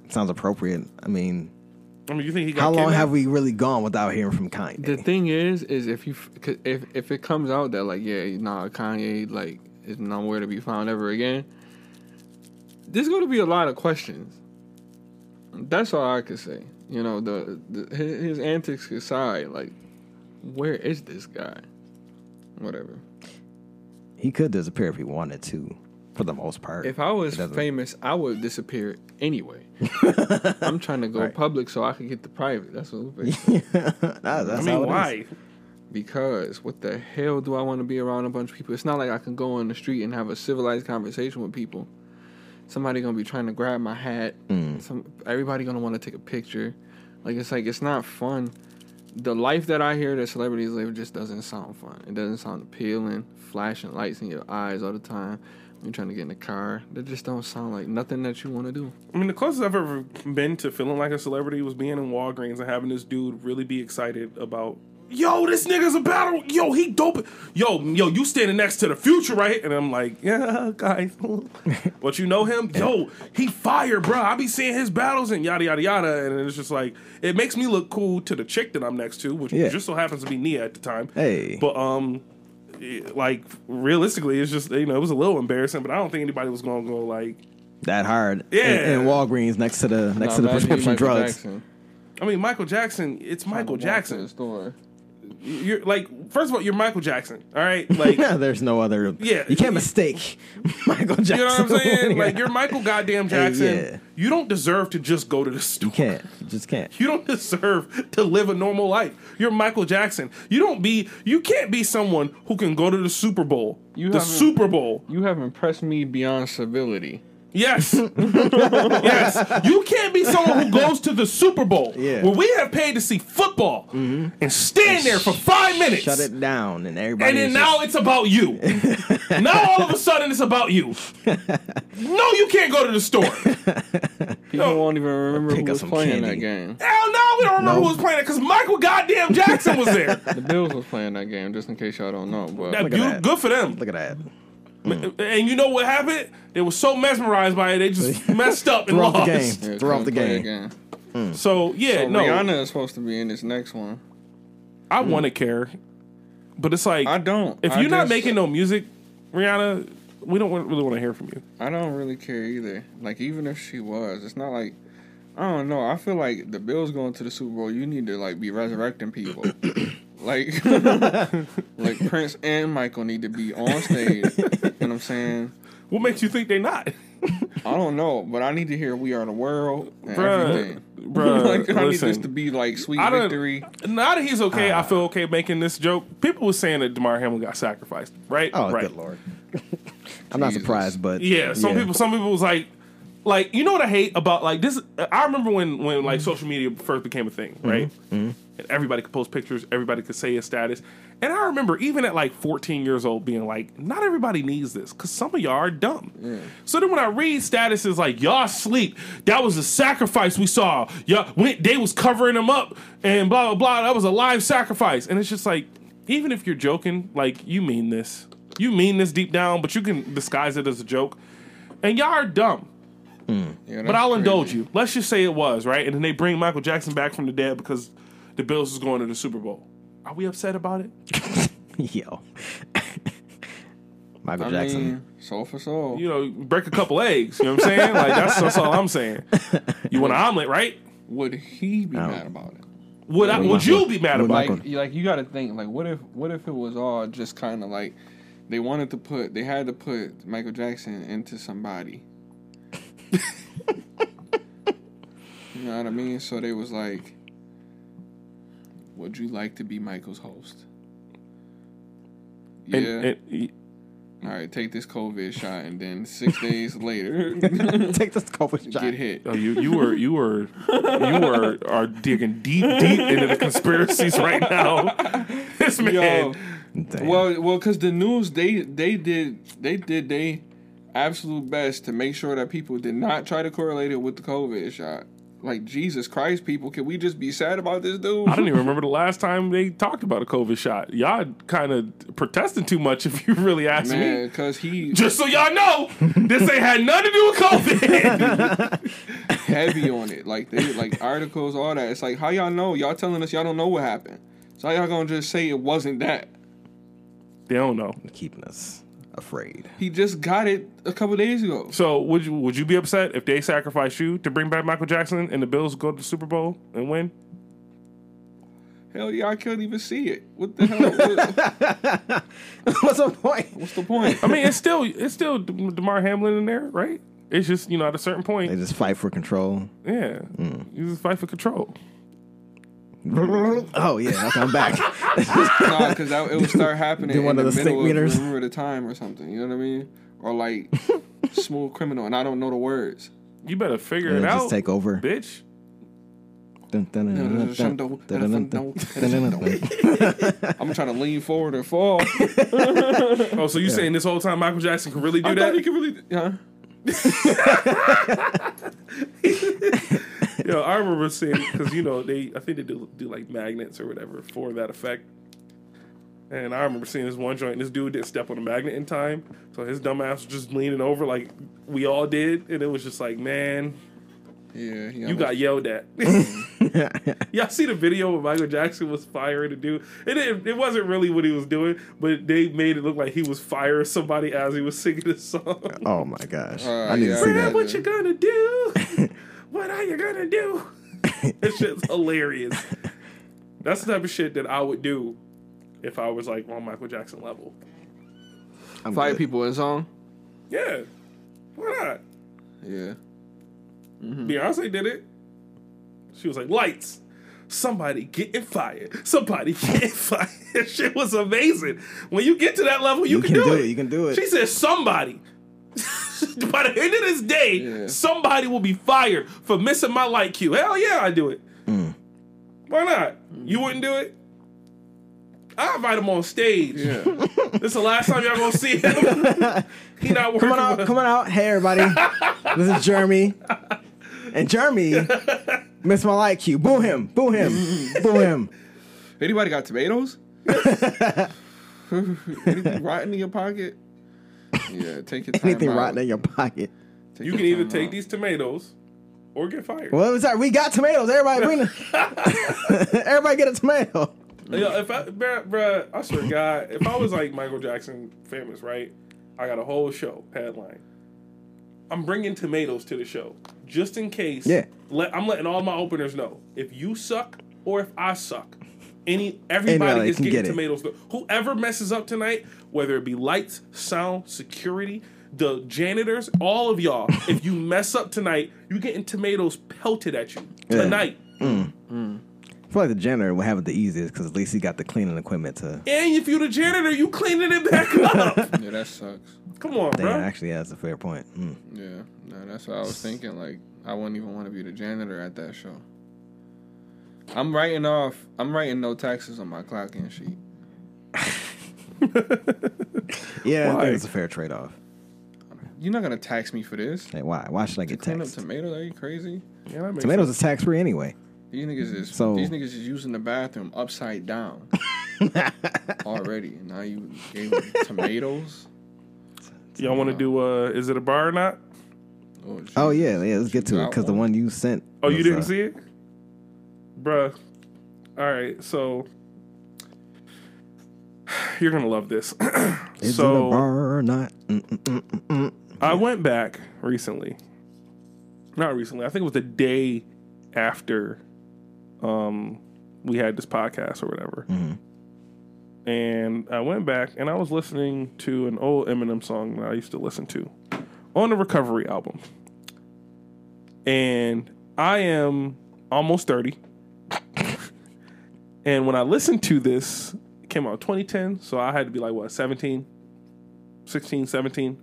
Sounds appropriate. I mean... I mean, you think he got How long kidnapped? Have we really gone without hearing from Kanye? The thing is, is if you if if it comes out that like yeah, nah, Kanye like is nowhere to be found ever again, there's going to be a lot of questions. That's all I could say. You know, the, the his, his antics aside, like where is this guy? Whatever. He could disappear if he wanted to. For the most part. If I was famous, I would disappear anyway. I'm trying to go right. public so I can get the private. That's what it is. Yeah, that's I mean, why? Because what the hell do I want to be around a bunch of people? It's not like I can go on the street and have a civilized conversation with people. Somebody going to be trying to grab my hat. Mm. Some everybody going to want to take a picture. Like, it's like, it's not fun. The life that I hear that celebrities live just doesn't sound fun. It doesn't sound appealing. Flashing lights in your eyes all the time. You're trying to get in the car. That just don't sound like nothing that you want to do. I mean, the closest I've ever been to feeling like a celebrity was being in Walgreens and having this dude really be excited about, yo, this nigga's a battle. Yo, he dope. Yo, yo, you standing next to the future, right? And I'm like, yeah, guys. But you know him? Yo, he fire, bro. I be seeing his battles and yada, yada, yada. And it's just like, it makes me look cool to the chick that I'm next to, which yeah. just so happens to be Nia at the time. Hey. But, um... like, realistically, it's just, you know, it was a little embarrassing, but I don't think anybody was going to go, like... That hard. Yeah. In, in Walgreens next to the next no, to the prescription drugs. Jackson. I mean, Michael Jackson, it's Michael Jackson. Store. You're like, first of all, you're Michael Jackson, all right? Like, no, there's no other. Yeah, you can't mistake Michael Jackson. You know what I'm saying? Like, you're Michael goddamn Jackson. Hey, yeah. You don't deserve to just go to the store. You can't. You just can't. You don't deserve to live a normal life. You're Michael Jackson. You don't be. You can't be someone who can go to the Super Bowl. You the Super Bowl. You have impressed me beyond civility. Yes. Yes. You can't be someone who goes to the Super Bowl yeah. where we have paid to see football mm-hmm. and stand and there for five minutes. Shut it down and everybody. And then now just... it's about you. Now all of a sudden it's about you. No, you can't go to the store. People no. won't even remember who was playing candy. That game. Hell no, we don't remember nope. who was playing it because Michael goddamn Jackson was there. The Bills was playing that game, just in case y'all don't know. But that, you, that. Good for them. Look at that. Mm. And you know what happened? They were so mesmerized by it, they just messed up and lost. Throw off the game. Yeah, Throw off the game. game. Mm. So, yeah, so no. Rihanna is supposed to be in this next one. I mm. want to care. But it's like... I don't. If I you're just, not making no music, Rihanna, we don't really want to hear from you. I don't really care either. Like, even if she was, it's not like... I don't know. I feel like the Bills going to the Super Bowl, you need to, like, be resurrecting people. Like, like Prince and Michael need to be on stage. You know what I'm saying? What makes you think they not? I don't know, but I need to hear "We Are the World" and bruh, everything. Bruh, like, I listen, need this to be like sweet I victory. Now that he's okay, uh, I feel okay making this joke. People were saying that Damar Hamlin got sacrificed, right? Oh, right. Good Lord! I'm not surprised, but yeah, some yeah. people, some people was like, like you know what I hate about like this. I remember when when like mm-hmm. social media first became a thing, right? Mm-hmm. And everybody could post pictures. Everybody could say his status. And I remember even at like fourteen years old being like, not everybody needs this because some of y'all are dumb. Yeah. So then when I read statuses like, y'all sleep. That was a sacrifice we saw. Y'all went, they was covering them up and blah, blah, blah. That was a live sacrifice. And it's just like, even if you're joking, like you mean this. You mean this deep down, but you can disguise it as a joke. And y'all are dumb. Mm. Yeah, but I'll crazy. indulge you. Let's just say it was, right? And then they bring Michael Jackson back from the dead because... the Bills is going to the Super Bowl. Are we upset about it? Yo. Michael I Jackson. Mean, soul for soul. You know, break a couple eggs. You know what I'm saying? Like, that's, that's all I'm saying. You want an omelet, right? Would he be mad about it? Would I, Would you be mad about it? Like, like you got to think, like, what if what if it was all just kind of like they wanted to put, they had to put Michael Jackson into somebody. You know what I mean? So they was like, would you like to be Michael's host? Yeah. And, and, y- All right, take this COVID shot, and then six days later, take this COVID shot. Get hit. Oh, you, you were you were you were are digging deep deep into the conspiracies right now. This man. Yo, well, well, because the news they they did they did they absolute best to make sure that people did not try to correlate it with the COVID shot. Like, Jesus Christ, people, can we just be sad about this dude? I don't even remember the last time they talked about a COVID shot. Y'all kind of protesting too much if you really ask Man, me. Because he... Just so y'all know, this ain't had nothing to do with COVID. Heavy on it. Like, they like articles, all that. It's like, how y'all know? Y'all telling us y'all don't know what happened. So how y'all gonna just say it wasn't that? They don't know. Keeping us afraid. He just got it a couple days ago. So would you would you be upset if they sacrificed you to bring back Michael Jackson and the Bills go to the Super Bowl and win? Hell yeah, I can't even see it. What the hell? What's the point? What's the point? I mean, it's still it's still Damar Hamlin in there, right? It's just, you know, at a certain point they just fight for control. Yeah, mm. you just fight for control. Oh yeah, I'm back. No, because it would start happening in the, the middle of meters. Remember the Time or something. You know what I mean? Or like Smooth Criminal, and I don't know the words. You better figure yeah, it just out. Just take over, bitch. I'm trying to lean forward or fall. Oh, so you yeah. saying this whole time Michael Jackson could really do I that? Thought he could really, do- huh? Yo, I remember seeing because you know they I think they do, do like magnets or whatever for that effect. And I remember seeing this one joint. And this dude didn't step on a magnet in time, so his dumb ass was just leaning over like we all did, and it was just like, man, Yeah, he you got yelled at. Y'all see the video where Michael Jackson was firing a dude? It didn't, it wasn't really what he was doing, but they made it look like he was firing somebody as he was singing this song. Oh my gosh! Uh, I need yeah, to see man, that. What you gonna do? What are you gonna do? That shit's hilarious. That's the type of shit that I would do if I was like on Michael Jackson level. I'm Fight good. people in song. Yeah, why not? Yeah. Mm-hmm. Beyonce did it. She was like, lights, somebody getting fired. Somebody getting fired. Shit was amazing. When you get to that level, you, you can, can do, do it. it. You can do it. She said, somebody. By the end of this day, yeah. somebody will be fired for missing my light cue. Hell yeah, I do it. Mm. Why not? Mm. You wouldn't do it? I invite him on stage. Yeah. This is the last time y'all gonna see him. He not working. Come on out, with... come on out. Hey, everybody. This is Jeremy. And Jeremy missed my light cue. Boo him. Boo him. Boo him. Anybody got tomatoes? Anything rotten in your pocket? Yeah, take your time Anything out. rotten in your pocket. Take you your can either take out. these tomatoes or get fired. Well, it was like, we got tomatoes. Everybody bring the... Everybody get a tomato. Yo, if I, bruh, bruh, I swear to God, if I was like Michael Jackson famous, right? I got a whole show headline. I'm bringing tomatoes to the show just in case. Yeah. Let, I'm letting all my openers know if you suck or if I suck. Any everybody Anybody is getting get tomatoes. It. Whoever messes up tonight, whether it be lights, sound, security, the janitors, all of y'all, if you mess up tonight, you're getting tomatoes pelted at you tonight. Yeah. Mm. Mm. I feel like the janitor would have it the easiest because at least he got the cleaning equipment to. And if you're the janitor, you cleaning it back up. Yeah, that sucks. Come on, Damn, bro. Actually, that's a fair point. Mm. Yeah, no, that's what I was thinking. Like, I wouldn't even want to be the janitor at that show. I'm writing off. I'm writing no taxes on my clock-in sheet. Yeah, why? I think it's a fair trade-off. You're not gonna tax me for this. Hey, why? Why should I get taxed? Clean up tomatoes? Are you crazy? Yeah, that makes tomatoes sense. Is tax-free anyway. These niggas is so, these niggas is using the bathroom upside down already. Now you gave them tomatoes. Y'all want to do? Uh, is it a bar or not? Oh, oh yeah, yeah. Let's get to it because the one you sent. Oh, was, you didn't uh, see it, bruh. All right, so you're gonna love this. Is so, it a bar or not? Mm, mm, mm, mm, mm. I went back recently. Not recently. I think it was the day after. Um, we had this podcast or whatever, mm-hmm. and I went back and I was listening to an old Eminem song that I used to listen to on the Recovery album, and I am almost thirty, and when I listened to this, it came out in twenty ten, so I had to be like, what, seventeen, sixteen, seventeen,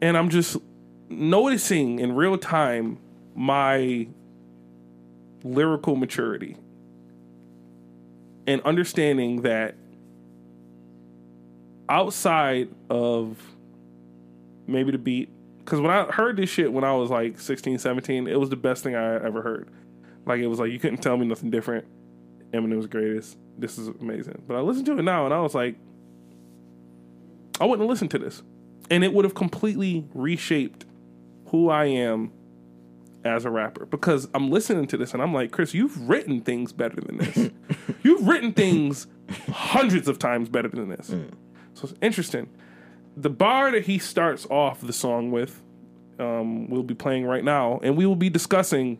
and I'm just noticing in real time my lyrical maturity and understanding that outside of maybe the beat, because when I heard this shit when I was like sixteen, seventeen, it was the best thing I ever heard. Like, it was like, you couldn't tell me nothing different. Eminem's greatest. This is amazing. But I listened to it now and I was like, I wouldn't listen to this. And it would have completely reshaped who I am as a rapper, because I'm listening to this and I'm like, Chris, you've written things better than this. You've written things hundreds of times better than this. Mm. So it's interesting. The bar that he starts off the song with, um, we'll be playing right now, and we will be discussing,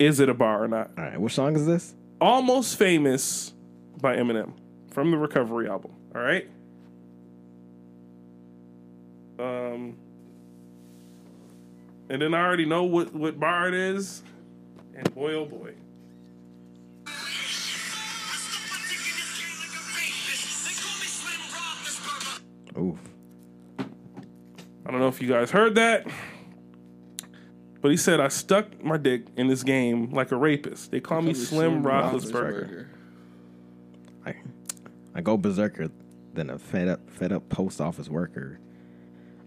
is it a bar or not? All right, what song is this? Almost Famous by Eminem from the Recovery album. All right. Um. And then I already know what, what bar it is. And boy, oh boy. I still want to get this game like a rapist. They call me Slim Roethlisberger. Oof. I don't know if you guys heard that. But he said, I stuck my dick in this game like a rapist. They call me Slim Roethlisberger. I, I go berserker than a fed up, fed up post office worker.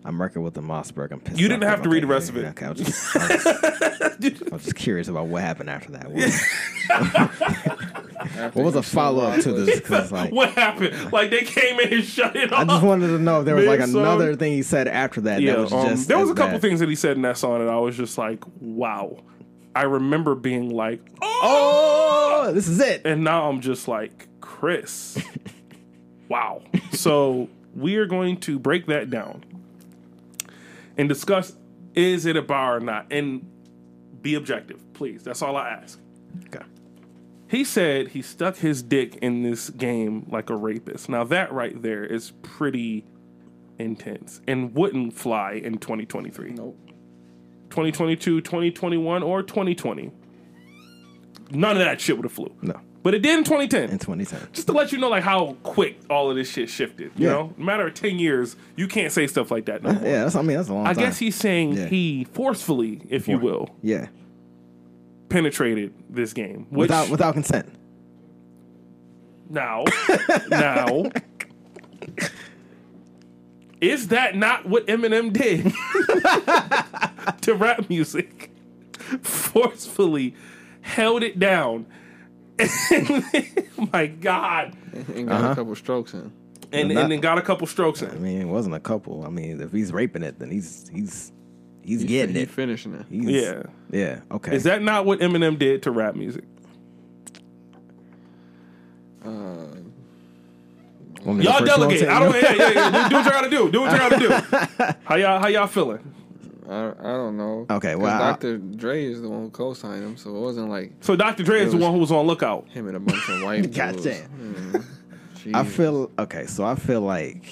I'm working with the Mossberg. I'm pissed. You didn't have to read the rest of it. Okay, I was just, I was, I was just curious about what happened after that. After what was a follow-up to this? Cause like, what happened? Like, they came in and shut it off. I just wanted to know if there was like another song. Thing he said after that. Yeah, that was um, just there was a couple bad. Things that he said in that song that I was just like, wow. I remember being like, oh, oh this is it. And now I'm just like, Chris, wow. So we are going to break that down and discuss, is it a bar or not? And be objective, please. That's all I ask. Okay. He said he stuck his dick in this game like a rapist. Now, that right there is pretty intense and wouldn't fly in twenty twenty-three. Nope. twenty twenty-two, twenty twenty-one, or twenty twenty. None of that shit would have flew. No. But it did in twenty ten. In twenty ten. Just to let you know, like, how quick all of this shit shifted. You yeah. know? In a matter of ten years, you can't say stuff like that no more. Yeah, that's, I mean, that's a long I time. I guess he's saying yeah. he forcefully, if you will. Yeah. Penetrated this game. Which, without without consent. Now. now. Is that not what Eminem did to rap music? Forcefully held it down. My God. And got uh-huh. a couple strokes in. And, not, and then got a couple strokes in. I mean, it wasn't a couple. I mean, if he's raping it, then he's he's he's, he's getting it. He's finishing it. He's, yeah. Yeah. Okay. Is that not what Eminem did to rap music? Uh, y'all delegate. I don't. No? Yeah, yeah, yeah. Do what you gotta do. Do what you gotta do. How y'all? How y'all feeling? I, I don't know. Okay, well, Doctor Dre is the one who co-signed him, so it wasn't like. So Doctor Dre is the one who was on lookout. Him and a bunch of white. Gotcha. Mm, I feel okay. So I feel like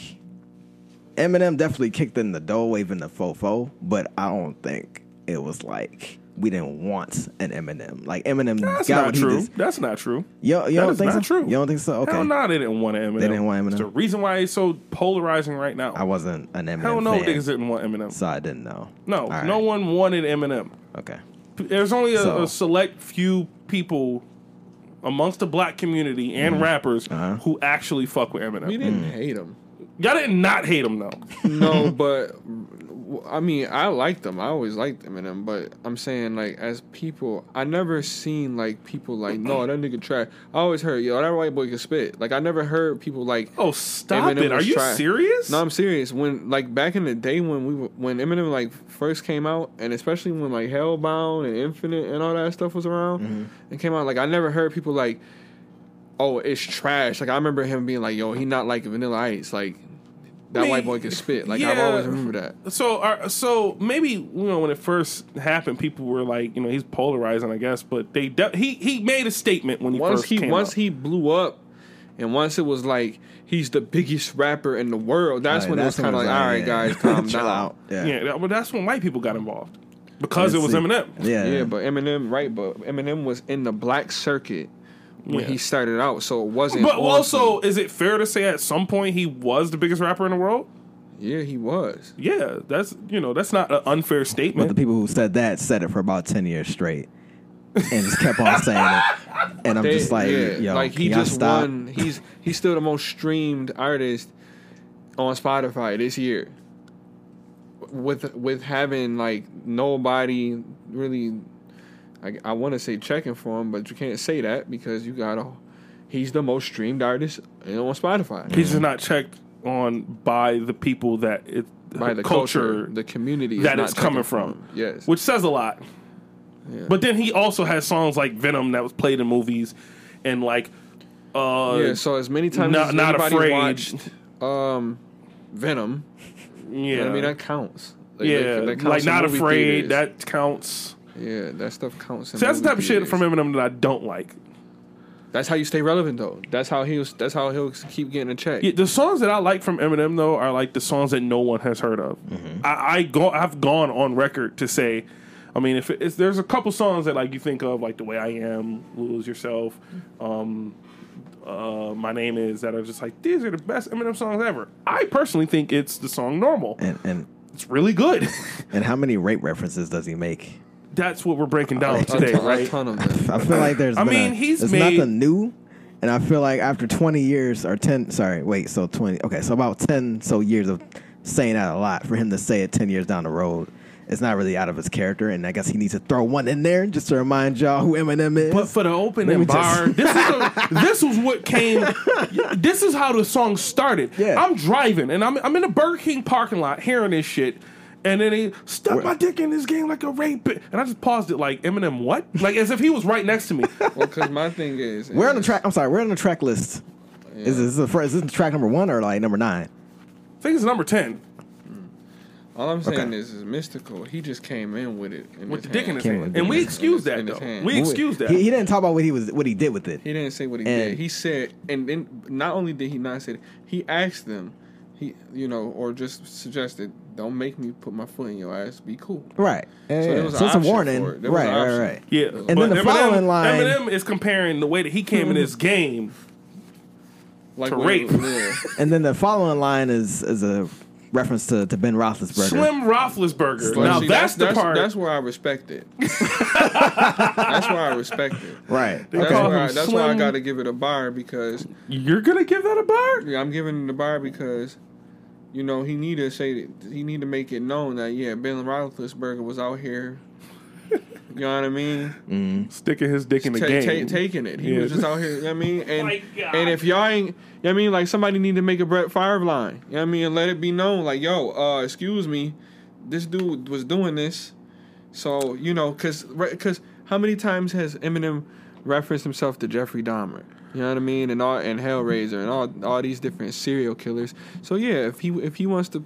Eminem definitely kicked in the door, waving the fofo, but I don't think it was like we didn't want an Eminem. Like Eminem, that's got not true. That's not true. Yo, you that don't is think not so? True. You don't think so? Okay. Hell no, they didn't want an Eminem. They didn't want Eminem. It's the reason why it's so polarizing right now. I wasn't an Eminem. Hell no, fan. Niggas didn't want Eminem. So I didn't know. No, right. No one wanted Eminem. Okay. There's only a, so. a select few people amongst the black community and mm-hmm. rappers uh-huh. who actually fuck with Eminem. We didn't mm. hate him. Y'all did not hate him though. No, but. I mean, I liked them. I always liked Eminem, but I'm saying, like, as people, I never seen, like, people like, no, that nigga trash. I always heard, yo, that white boy can spit. Like, I never heard people like, oh, stop Eminem it. Are you trash. Serious? No, I'm serious. When, like, back in the day when we were, when Eminem, like, first came out, and especially when, like, Hellbound and Infinite and all that stuff was around, mm-hmm. and came out, like, I never heard people like, oh, it's trash. Like, I remember him being like, yo, he not like Vanilla Ice. Like, that I mean, white boy can spit. Like, yeah. I've always remembered that. So, uh, so maybe, you know, when it first happened, people were like, you know, he's polarizing, I guess. But they de- he he made a statement when he once first he, came Once out. He blew up, and once it was like, he's the biggest rapper in the world, that's right, when that's it was kind of like, all right, yeah. guys, calm down. Out. Yeah. yeah, but that's when white people got involved. Because Let's it was see. Eminem. Yeah, yeah, but Eminem, right, but Eminem was in the black circuit. When yeah. he started out, so it wasn't. But awesome. Also, is it fair to say at some point he was the biggest rapper in the world? Yeah, he was. Yeah, that's you know that's not an unfair statement. But the people who said that said it for about ten years straight, and just kept on saying it. And I'm they, just like, yeah. yo, like he just stop? Won. He's he's still the most streamed artist on Spotify this year. With with having like nobody really. I, I want to say checking for him, but you can't say that because you got a. He's the most streamed artist on Spotify. He's just not checked on by the people that it by the culture, culture the community that it's coming from. from. Yes, which says a lot. Yeah. But then he also has songs like Venom that was played in movies, and like. Uh, yeah. So as many times not, as not afraid watched um, Venom. Yeah, you know what I mean that counts. Like, yeah, that, that counts like Not Afraid theaters. That counts. Yeah, that stuff counts. See, that's the type of shit from Eminem that I don't like. That's how you stay relevant, though. That's how he'll. That's how he'll keep getting a check. Yeah, the songs that I like from Eminem, though, are like the songs that no one has heard of. Mm-hmm. I, I go. I've gone on record to say, I mean, if it's, there's a couple songs that like you think of, like The Way I Am, Lose Yourself, um, uh, My Name Is, that are just like these are the best Eminem songs ever. I personally think it's the song Normal, and, and it's really good. And how many rape references does he make? That's what we're breaking down uh, today, ton, right? Ton of I feel like there's. I mean, a, he's it's made nothing new, and I feel like after twenty years or ten, sorry, wait, so twenty, okay, so about ten so years of saying that a lot for him to say it ten years down the road it's not really out of his character, and I guess he needs to throw one in there just to remind y'all who Eminem is. But for the opening bar, just... this, is a, this was what came. This is how the song started. Yeah. I'm driving, and I'm I'm in a Burger King parking lot hearing this shit, and then he stuck We're... my dick in this game like a rapist, and I just paused it like, Eminem what? Like as if he was right next to me. Well, because my thing is, we're on the track. I'm sorry, we're on the track list. Yeah. Is, this a, is this track number one or like number nine? I think it's number ten. All I'm saying okay. is, is Mystical. He just came in with it, in with the dick hand. in his hand, and we excused that though. We excused that. He, he didn't talk about what he was, what he did with it. He didn't say what he and did. He said, and then not only did he not say it, he asked them, he you know, or just suggested, don't make me put my foot in your ass. Be cool, right? Yeah, so yeah. There was so it's a warning, it. right, right, right? Yeah. And but then the Eminem, following line, Eminem is comparing the way that he came mm-hmm. in this game like to rape, yeah. And then the following line is is a. reference to, to Ben Roethlisberger. Slim Roethlisberger. Now, See, that's, that's the that's, part. That's where I respect it. That's where I respect it. Right. That's, okay. where I, that's why I got to give it a bar because... You're going to give that a bar? Yeah, I'm giving it a bar because, you know, he need to say... He need to make it known that, yeah, Ben Roethlisberger was out here... You know what I mean? Mm. Sticking his dick in the ta- game. Ta- taking it. He yeah. was just out here, you know what I mean? And, oh and if y'all ain't, you know what I mean? Like, somebody need to make a Brett Favre line. You know what I mean? And let it be known, like, yo, uh, excuse me, this dude was doing this. So, you know, because cause how many times has Eminem referenced himself to Jeffrey Dahmer? You know what I mean? And all and Hellraiser and all all these different serial killers. So, yeah, if he if he wants to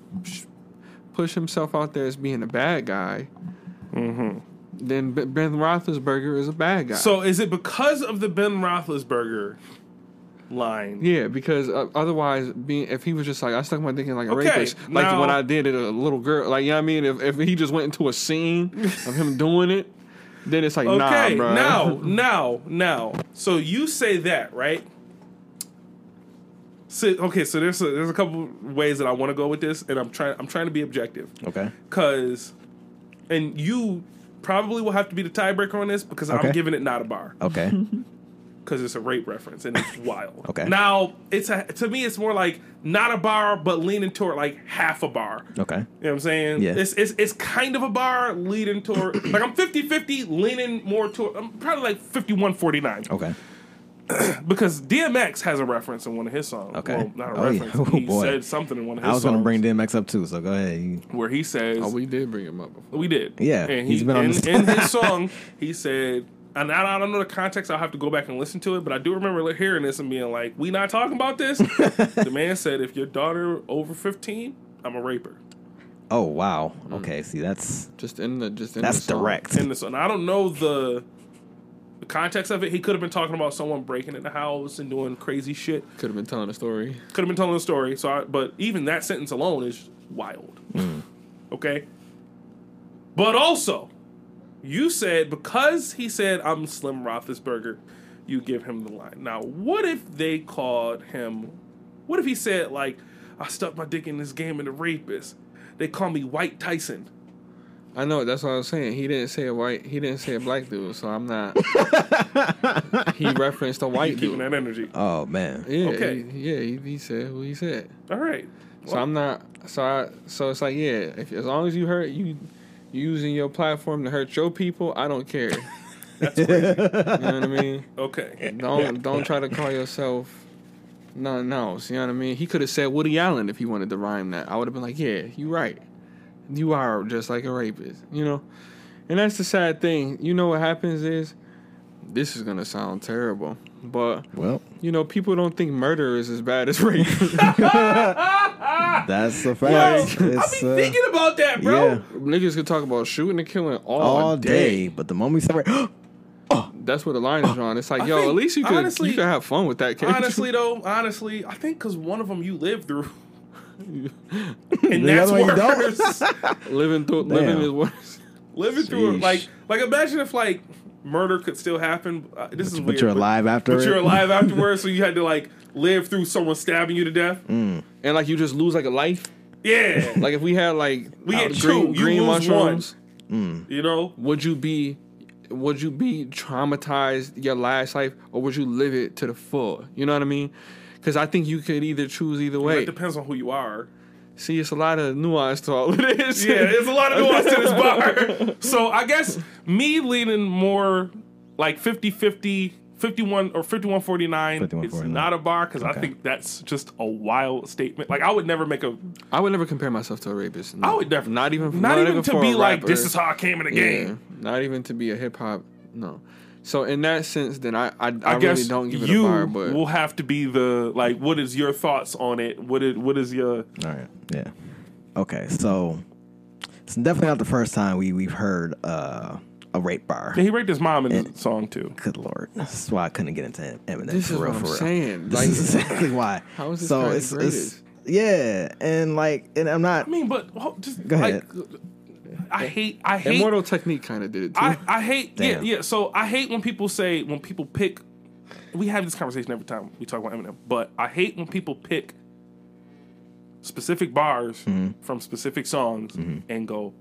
push himself out there as being a bad guy, mm-hmm. then Ben Roethlisberger is a bad guy. So is it because of the Ben Roethlisberger line? Yeah, because uh, otherwise, being if he was just like, I stuck my dick in like a okay, rapist, like now, when I did it a little girl, like, you know what I mean? If, if he just went into a scene of him doing it, then it's like, okay, nah, bro. now, now, now. So you say that, right? So, okay, so there's a, there's a couple ways that I want to go with this, and I'm trying I'm trying to be objective. Okay. Because, and you... probably will have to be the tiebreaker on this because okay. I'm giving it not a bar. Okay. Because it's a rape reference and it's wild. Okay. Now, it's a, to me, it's more like not a bar, but leaning toward like half a bar. Okay. You know what I'm saying? Yeah. It's, it's, it's kind of a bar leaning toward, like I'm fifty-fifty leaning more toward, I'm probably like fifty-one forty-nine. Okay. Because D M X has a reference in one of his songs. Okay. Well, not a oh, reference. Yeah. Oh, he boy. said something in one of his songs. I was going to bring D M X up too, so go ahead. You... Where he says... Oh, we did bring him up before. We did. Yeah. And he's he, been on in, this... in his song, he said... And I, I don't know the context. I'll have to go back and listen to it. But I do remember hearing this and being like, we not talking about this? The man said, if your daughter over fifteen, I'm a raper. Oh, wow. Okay, mm. see, that's... Just in the just in That's the song. direct. In the song. I don't know the... The context of it, he could have been talking about someone breaking in the house and doing crazy shit. Could have been telling a story. Could have been telling a story. So, I, but even that sentence alone is wild. Mm. Okay? But also, you said, because he said, I'm Slim Roethlisberger, you give him the line. Now, what if they called him, what if he said, like, I stuck my dick in this game and the rapist. They call me White Tyson. I know, that's what I was saying. He didn't say a white, he didn't say a black dude, so I'm not. He referenced a white dude. Keeping that energy. Oh man. Yeah. Okay. He, yeah. He, he said who he said. All right. Well, so I'm not. So I. So it's like yeah. If, as long as you hurt you, using your platform to hurt your people, I don't care. That's crazy. You know what I mean? Okay. Don't don't try to call yourself nothing else. You know what I mean? He could have said Woody Allen if he wanted to rhyme that. I would have been like, yeah, you right. You are just like a rapist, you know? And that's the sad thing. You know what happens is, this is going to sound terrible, but, well, you know, people don't think murder is as bad as rape. That's the fact. Yo, I've been uh, thinking about that, bro. Yeah. Niggas can talk about shooting and killing all, all day. day. But the moment we separate... That's where the line is drawn. It's like, I yo, think, at least you could, honestly, you could have fun with that. Honestly, you? though, honestly, I think because one of them you lived through... and the that's worse. living through Damn. living is worse. Living Sheesh. through it, like like imagine if like murder could still happen. Uh, this but, is but weird. You're alive after. But it. you're alive afterwards, so you had to like live through someone stabbing you to death, mm. and like you just lose like a life. Yeah, like if we had like we had green, two, green mushrooms, mm. you know, would you be? Would you be traumatized your last life, or would you live it to the full? You know what I mean? Because I think you could either choose either way. It depends on who you are. See, it's a lot of nuance to all of this. Yeah, it's a lot of nuance to this bar. So I guess me leaning more like fifty-fifty, fifty-one or fifty-one forty-nine, it's not a bar because okay. I think that's just a wild statement. Like I would never make a... I would never compare myself to a rapist. No. I would never. Not even, not not even, even to be like, this is how I came in the yeah, game. Not even to be a hip-hop, no. So in that sense, then I I, I, I guess really don't give it a bar. But you will have to be the like. What is your thoughts on it? What is what is your? All right. Yeah. Okay. So it's definitely not the first time we we've heard uh, a rape bar. Yeah, he raped his mom in and, the song too. Good lord, that's why I couldn't get into Eminem. This for is real, what I'm for real. Saying. This like, is exactly why. How is this so? It's, it's yeah, and like, and I'm not. I mean, but just go ahead. Like, I hate I hate Immortal Technique kind of did it too. I, I hate Damn. yeah yeah so I hate when people say when people pick we have this conversation every time we talk about Eminem, but I hate when people pick specific bars mm-hmm. from specific songs mm-hmm. and go,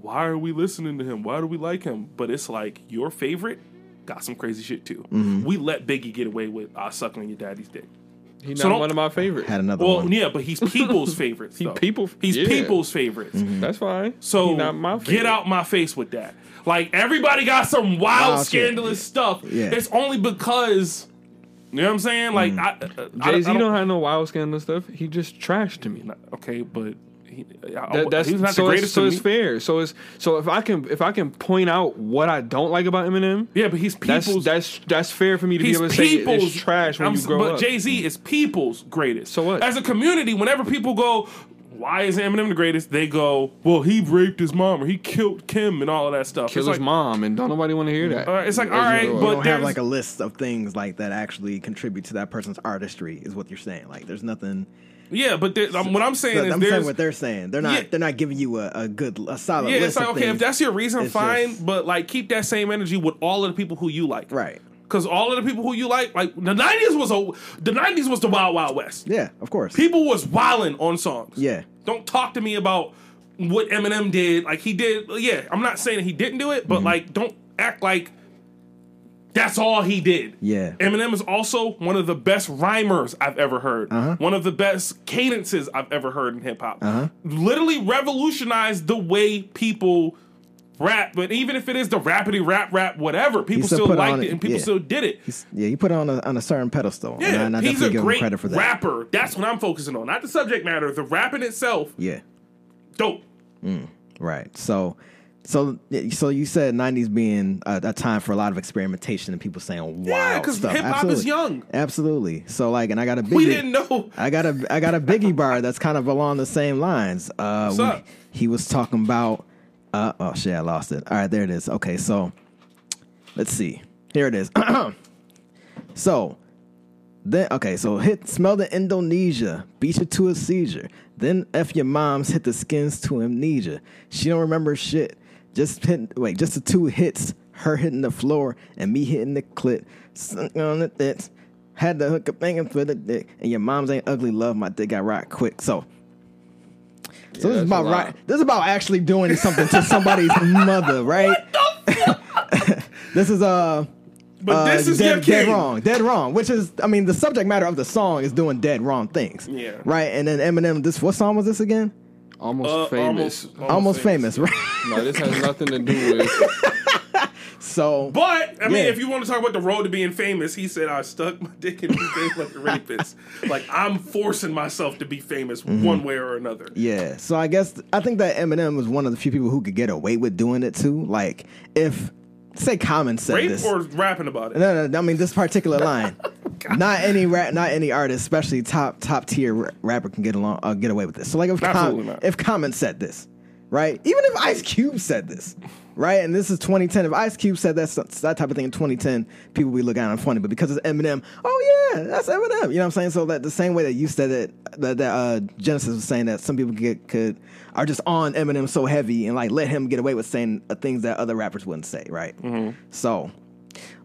why are we listening to him, why do we like him? But it's like your favorite got some crazy shit too. Mm-hmm. We let Biggie get away with uh, sucking on your daddy's dick. He's so not one of my favorites. Had another well, one. Yeah, but he's people's favorites. he people, he's yeah. people's favorites. Mm-hmm. That's fine. So not my get out my face with that. Like, everybody got some wild, wild scandalous shit. stuff. Yeah. It's only because, you know what I'm saying? Like, mm. I, I, Jay-Z I don't, don't have no wild scandalous stuff. He just trashed to me. Not, okay, but... He, that, that's he's not so the greatest. It's, so it's fair. So it's so if I can if I can point out what I don't like about Eminem, yeah, but he's people's. That's that's, that's fair for me to be able to say it. It's trash when I'm, you grow but up. But Jay-Z is people's greatest. So what? As a community, whenever people go, why is Eminem the greatest? They go, well, he raped his mom or he killed Kim and all of that stuff. Killed his like, mom, and don't nobody want to hear that. Uh, it's like, all right, but you don't have like a list of things like that actually contribute to that person's artistry. Is what you're saying? Like, there's nothing. Yeah, but there, um, what I'm saying so is I'm saying what they're saying. They're not. Yeah. They're not giving you a, a good, a solid. Yeah, list it's like of okay, things. If that's your reason, it's fine. Just, but like, keep that same energy with all of the people who you like, right? Because all of the people who you like, like the nineties was a, the nineties was the Wild Wild West. Yeah, of course. People was wilding on songs. Yeah. Don't talk to me about what Eminem did. Like he did. Yeah, I'm not saying that he didn't do it, but mm-hmm. like, don't act like that's all he did. Yeah. Eminem is also one of the best rhymers I've ever heard. Uh-huh. One of the best cadences I've ever heard in hip-hop. Uh-huh. Literally revolutionized the way people rap. But even if it is the rappity rap rap whatever, people still, still liked it, it and people yeah. still did it. He's, yeah, you put it on a, on a certain pedestal. Yeah, and I, and I he's a great credit for that. Rapper. That's what I'm focusing on. Not the subject matter. The rapping itself. Yeah. Dope. Mm, right. So... So, so you said nineties being a, a time for a lot of experimentation and people saying wild yeah, cause stuff. Yeah, because hip hop is young. Absolutely. So, like, and I got a Biggie. We didn't know. I got a I got a Biggie bar that's kind of along the same lines. Uh, What's we, up? He was talking about. Uh, oh shit! I lost it. All right, there it is. Okay, so let's see. Here it is. So then, okay, so hit smell the Indonesia, beat you to a seizure. Then F your moms, hit the skins to amnesia. She don't remember shit. Just hit, wait, just the two hits, her hitting the floor and me hitting the clit. Sunk on the tits. Had to hook up banging for the dick. And your moms ain't ugly, love my dick, I rock quick. So, yeah, so this is about right, this is about actually doing something to somebody's mother, right? What the fuck? This is uh But uh, this is dead, your king. Dead wrong, dead wrong. Which is, I mean, the subject matter of the song is doing dead wrong things. Yeah. Right? And then Eminem, this what song was this again? Almost uh, famous. Almost, almost, almost famous. famous, right? No, this has nothing to do with. So. But, I mean, yeah. if you want to talk about the road to being famous, he said, I stuck my dick in everything like a rapist. Like, I'm forcing myself to be famous mm-hmm. one way or another. Yeah. So I guess, I think that Eminem was one of the few people who could get away with doing it too. Like, if. Say Common said rape this. Or rapping about it? No, no, no, I mean this particular line. Not any rap, not any artist, especially top top tier rapper, can get along, uh, get away with this. So like if Com- if Common said this, right? Even if Ice Cube said this, right? And this is twenty ten. If Ice Cube said that that type of thing in twenty ten, people would be looking at him funny. But because it's Eminem, oh yeah, that's Eminem. You know what I'm saying? So that the same way that you said that that, that uh, Genesis was saying that some people get could are just on Eminem so heavy and like let him get away with saying things that other rappers wouldn't say, right? Mm-hmm. So,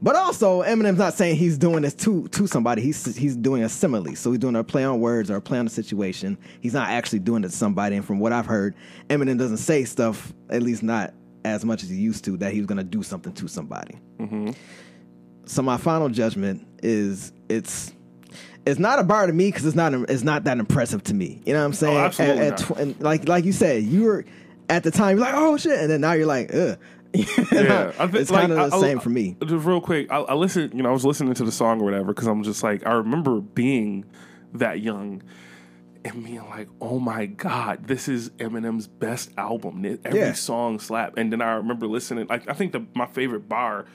but also Eminem's not saying he's doing this to to somebody. He's he's doing a simile. So he's doing a play on words or a play on the situation. He's not actually doing it to somebody. And from what I've heard, Eminem doesn't say stuff, at least not as much as he used to, that he was going to do something to somebody. Mm-hmm. So my final judgment is it's it's not a bar to me because it's not it's not that impressive to me. You know what I'm saying? Oh, absolutely at, at tw- and like like you said, you were at the time you're like, oh shit, and then now you're like, ugh. You know? Yeah, I think, it's like, kind of the I, same I, for me. Just real quick, I, I listened. You know, I was listening to the song or whatever because I'm just like, I remember being that young and being like, oh my god, this is Eminem's best album. Every yeah. song slapped. And then I remember listening. Like, I think the my favorite bar.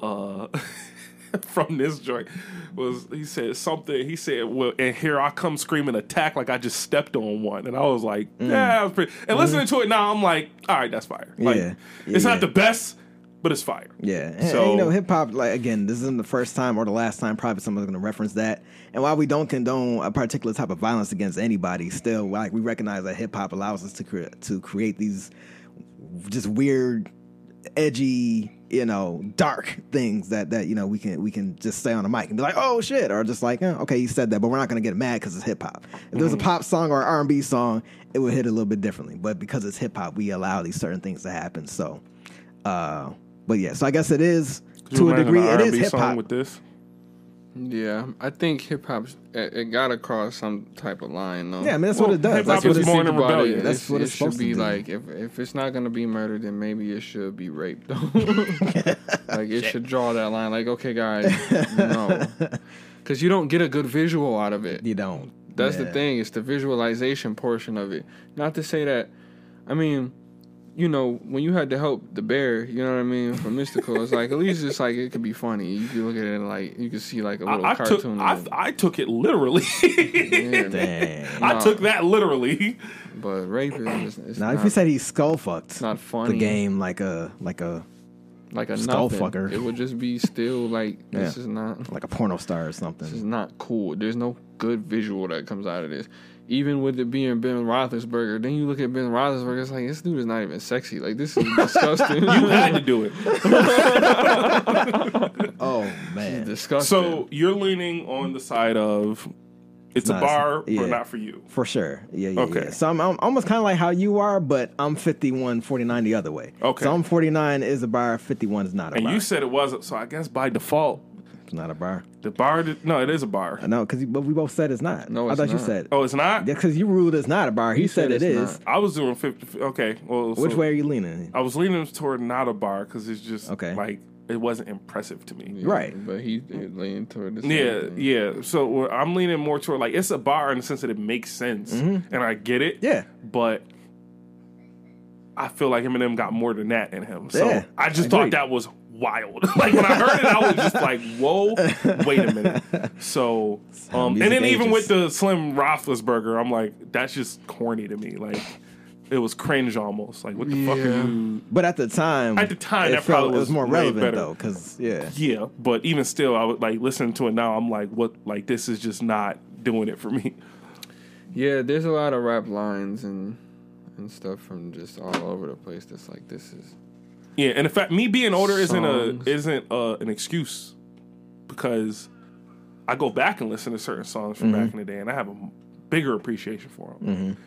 Uh, from this joint was he said something he said well and here I come screaming attack like I just stepped on one, and I was like mm. yeah I was pretty, and mm. listening to it now I'm like, alright, that's fire. Like, yeah. Yeah, it's yeah. not the best but it's fire. Yeah. So, and, you know, hip hop, like, again, this isn't the first time or the last time probably someone's going to reference that. And while we don't condone a particular type of violence against anybody, still, like, we recognize that hip hop allows us to cre- to create these just weird, edgy, you know, dark things that, that, you know, we can we can just say on the mic and be like, oh shit, or just like, oh, okay, you said that, but we're not going to get mad because it's hip hop. If mm-hmm. there was a pop song or an R and B song, it would hit a little bit differently. But because it's hip hop, we allow these certain things to happen. So, uh, but yeah, so I guess it is to a degree, it is hip hop with this. Yeah, I think hip hop it, it got to cross some type of line though. Yeah, I mean that's well, what it does. Hip hop is born in rebellion. It. That's it's, what it's it supposed should be to do. Like. If if it's not gonna be murder, then maybe it should be rape though. Like it Shit. should draw that line. Like, okay, guys, no, because you don't get a good visual out of it. You don't. That's yeah. the thing. It's the visualization portion of it. Not to say that, I mean. You know, when you had to help the bear, you know what I mean, from Mystical, it's like, at least it's like, it could be funny. You can look at it and like, you can see like a little I, I cartoon. Took, I, I took it literally. Yeah, dang. I no, took that literally. But rape is it's now, not, if you said he skull fucked it's not funny. The game like a, like a, like a skull nothing. Fucker. It would just be still like, yeah. this is not. Like a porno star or something. This is not cool. There's no good visual that comes out of this. Even with it being Ben Roethlisberger, then you look at Ben Roethlisberger, it's like, this dude is not even sexy. Like, this is disgusting. You had to do it. Oh, man. It's disgusting. So, you're leaning on the side of, it's, it's a bar, yeah. but not for you. For sure. Yeah, yeah, okay. yeah. So, I'm, I'm almost kind of like how you are, but I'm fifty-one, forty-nine the other way. Okay. So, I'm forty-nine is a bar, fifty-one is not a and bar. And you said it wasn't, so I guess by default, it's not a bar. The bar? Did, no, it is a bar. No, because we both said it's not. No, it's I thought not. You said. Oh, it's not? Yeah, because you ruled it's not a bar. He, he said, said it is. Not. I was doing fifty. Okay. Well, which so way are you leaning? I was leaning toward not a bar because it's just okay. like it wasn't impressive to me. Yeah, right. But he leaned toward this. Yeah, thing. yeah. So I'm leaning more toward like it's a bar in the sense that it makes sense mm-hmm. and I get it. Yeah. But I feel like Eminem got more than that in him. So yeah, I just I thought agree. that was wild. Like when I heard it, I was just like, whoa, wait a minute. So, um, and then even with the Slim Roethlisberger, I'm like, that's just corny to me. Like, it was cringe almost. Like, what the yeah. fuck are you? But at the time, at the time, that probably was, was more relevant better. though. Cause, yeah. Yeah. But even still, I would like listening to it now. I'm like, what? Like, this is just not doing it for me. Yeah. There's a lot of rap lines and, and stuff from just all over the place that's like, this is. Yeah, and in fact, me being older Songs. isn't a isn't a, an excuse because I go back and listen to certain songs from mm-hmm. back in the day, and I have a bigger appreciation for them. Mm-hmm.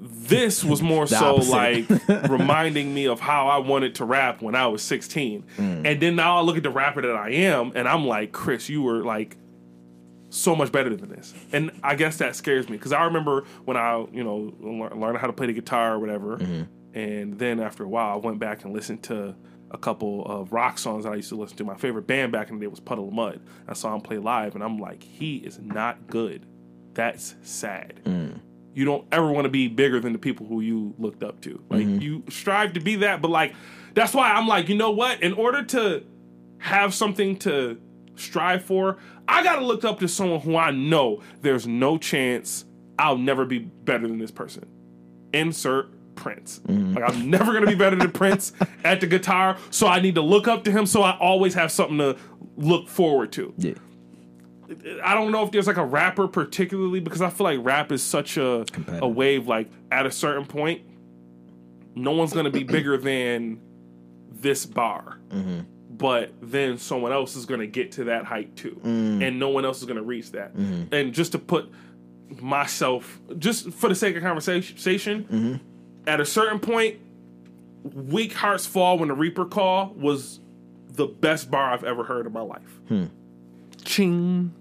This was more so like reminding me of how I wanted to rap when I was sixteen, mm. and then now I look at the rapper that I am, and I'm like, Chris, you were like so much better than this, and I guess that scares me because I remember when I you know learned how to play the guitar or whatever. Mm-hmm. And then after a while, I went back and listened to a couple of rock songs that I used to listen to. My favorite band back in the day was Puddle of Mud. I saw him play live, and I'm like, he is not good. That's sad. Mm. You don't ever want to be bigger than the people who you looked up to. Like, mm-hmm. you strive to be that, but, like, that's why I'm like, you know what? In order to have something to strive for, I got to look up to someone who I know there's no chance I'll never be better than this person. Insert Prince. Mm. Like, I'm never going to be better than Prince at the guitar, so I need to look up to him so I always have something to look forward to. Yeah. I don't know if there's like a rapper particularly because I feel like rap is such a a wave, like at a certain point no one's going to be bigger than this bar. Mm-hmm. But then someone else is going to get to that height too. Mm. And no one else is going to reach that. Mm-hmm. And just to put myself just for the sake of conversation, mm-hmm. at a certain point, Weak Hearts Fall When the Reaper Call was the best bar I've ever heard in my life. Hmm. Ching.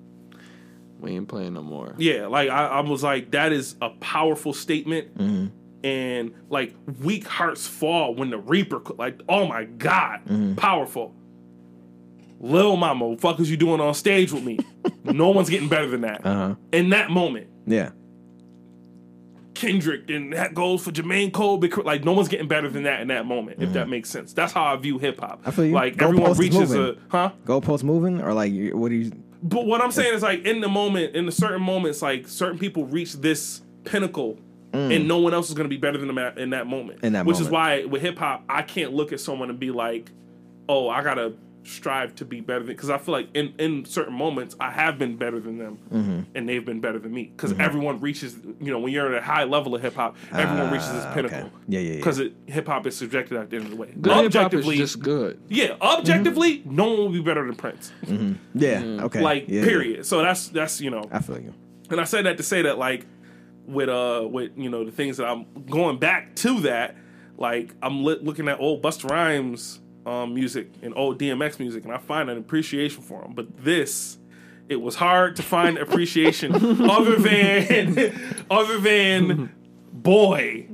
We ain't playing no more. Yeah, like I, I was like, that is a powerful statement. Mm-hmm. And like, weak hearts fall when the reaper, like, oh my God, mm-hmm. powerful. Lil mama, what the fuck is you doing on stage with me? No one's getting better than that. Uh-huh. In that moment. Yeah. Kendrick, and that goes for Jermaine Cole. Because, like, no one's getting better than that in that moment, mm-hmm. if that makes sense. That's how I view hip hop. I feel you. Like, everyone reaches a, huh? Goalposts moving? Or, like, what do you. But what I'm saying is, like, in the moment, in the certain moments, like, certain people reach this pinnacle, mm. and no one else is going to be better than them at, in that moment. In that Which moment. Which is why, with hip hop, I can't look at someone and be like, oh, I got to strive to be better than, because I feel like in, in certain moments I have been better than them, mm-hmm. and they've been better than me, because mm-hmm. everyone reaches, you know, when you're at a high level of hip hop, everyone uh, reaches this pinnacle. Okay. Yeah, yeah, yeah. Because hip hop is subjective at the end of the way. Good. Objectively, hip-hop is just good. Yeah, objectively, mm-hmm. no one will be better than Prince. Mm-hmm. Yeah, mm-hmm. okay. Like, yeah, period. Yeah. So that's that's you know. I feel you. And I said that to say that, like, with uh with you know the things that I'm going back to, that like I'm li- looking at old Busta Rhymes. Um, music and old D M X music, and I find an appreciation for them. But this, it was hard to find appreciation other than other than boy,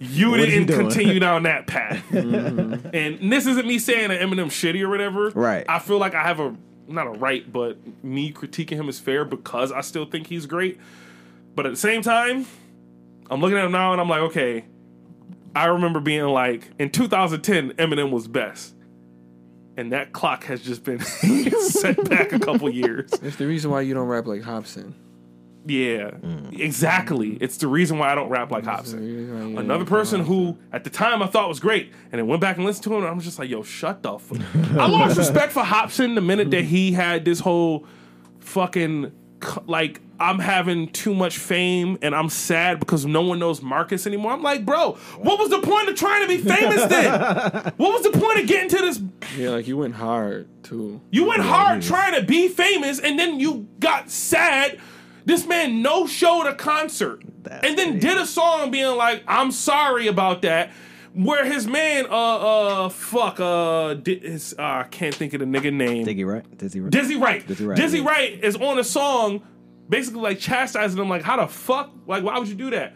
you didn't you continue down that path. Mm-hmm. And this isn't me saying that Eminem shitty or whatever. Right. I feel like I have a not a right, but me critiquing him is fair because I still think he's great. But at the same time, I'm looking at him now and I'm like, okay. I remember being like, in two thousand ten, Eminem was best. And that clock has just been set back a couple years. It's the reason why you don't rap like Hopsin. Yeah, mm. exactly. It's the reason why I don't rap like Hopsin. Another person who, at the time, I thought was great. And then went back and listened to him, and I'm just like, yo, shut the fuck up. I lost respect for Hopsin the minute that he had this whole fucking, like, I'm having too much fame and I'm sad because no one knows Marcus anymore. I'm like, bro, what was the point of trying to be famous then? What was the point of getting to this? Yeah, like you went hard too. You went yeah, hard yeah. trying to be famous and then you got sad. This man no showed a concert That's and then crazy. Did a song being like, I'm sorry about that. Where his man, uh, uh, fuck, uh, di- his, uh, I can't think of the nigga name. Dizzy Wright. Dizzy Wright. Dizzy Wright. Dizzy Wright, Dizzy Wright yeah. is on a song. Basically, like, chastising him, like, how the fuck? Like, why would you do that?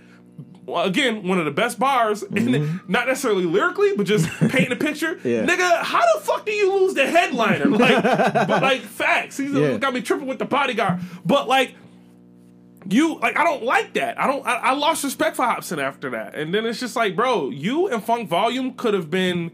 Well, again, one of the best bars, mm-hmm. in, not necessarily lyrically, but just painting a picture. Yeah. Nigga, how the fuck do you lose the headliner? Like, but, like facts. He's yeah. got me tripping with the bodyguard. But, like, you, like, I don't like that. I don't, I, I lost respect for Hopsin after that. And then it's just like, bro, you and Funk Volume could have been,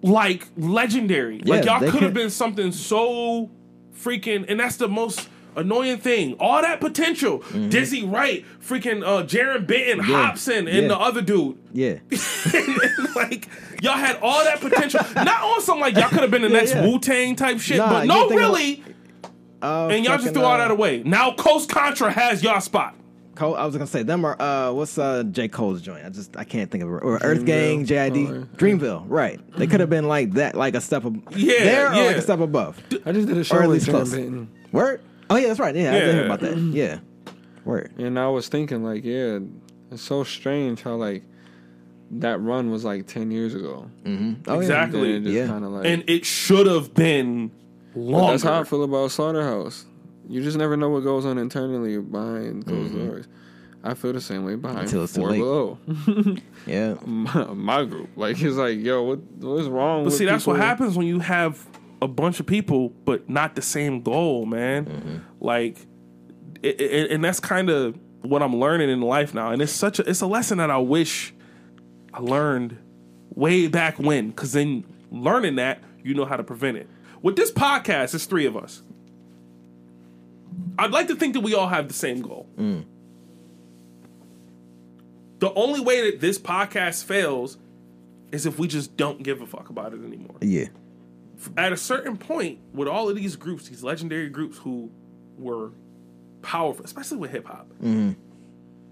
like, legendary. Yeah, like, y'all could have been something so freaking, and that's the most annoying thing. All that potential. Mm-hmm. Dizzy Wright, freaking uh, Jaron Benton, yeah. Hopsin, and yeah. the other dude. Yeah. and, and, like, y'all had all that potential. Not on something like y'all could have been the yeah, next yeah. Wu-Tang type shit, nah, but no, really. Of, uh, and y'all just threw uh, all that away. Now Coast Contra has y'all spot. Cole, I was gonna say them are uh, what's uh, J. Cole's joint? I just I can't think of it. Or Earth Dreamville. Gang, J I D, oh, Dreamville, right? They could have been like that, like a step above. Yeah, there yeah. or like a step above. I just did a show with Jaron Benton. Word. Oh, yeah, that's right. Yeah, yeah, I didn't hear about that. Yeah. Word. And I was thinking, like, yeah, it's so strange how, like, that run was, like, ten years ago. Mm-hmm. Oh, exactly. And, it yeah. kinda, like, and it should have been longer. That's how I feel about Slaughterhouse. You just never know what goes on internally behind closed mm-hmm. doors. I feel the same way behind Until it's too late. Below. yeah. My, my group. Like, it's like, yo, what what's wrong but with But see, that's people? What happens when you have a bunch of people, but not the same goal, man. Mm-hmm. Like, it, it, and that's kind of what I'm learning in life now. And it's such a, it's a lesson that I wish I learned way back when, because then learning that, you know how to prevent it. With this podcast, it's three of us. I'd like to think that we all have the same goal. Mm. The only way that this podcast fails is if we just don't give a fuck about it anymore. Yeah. At a certain point, with all of these groups, these legendary groups who were powerful, especially with hip hop, mm-hmm.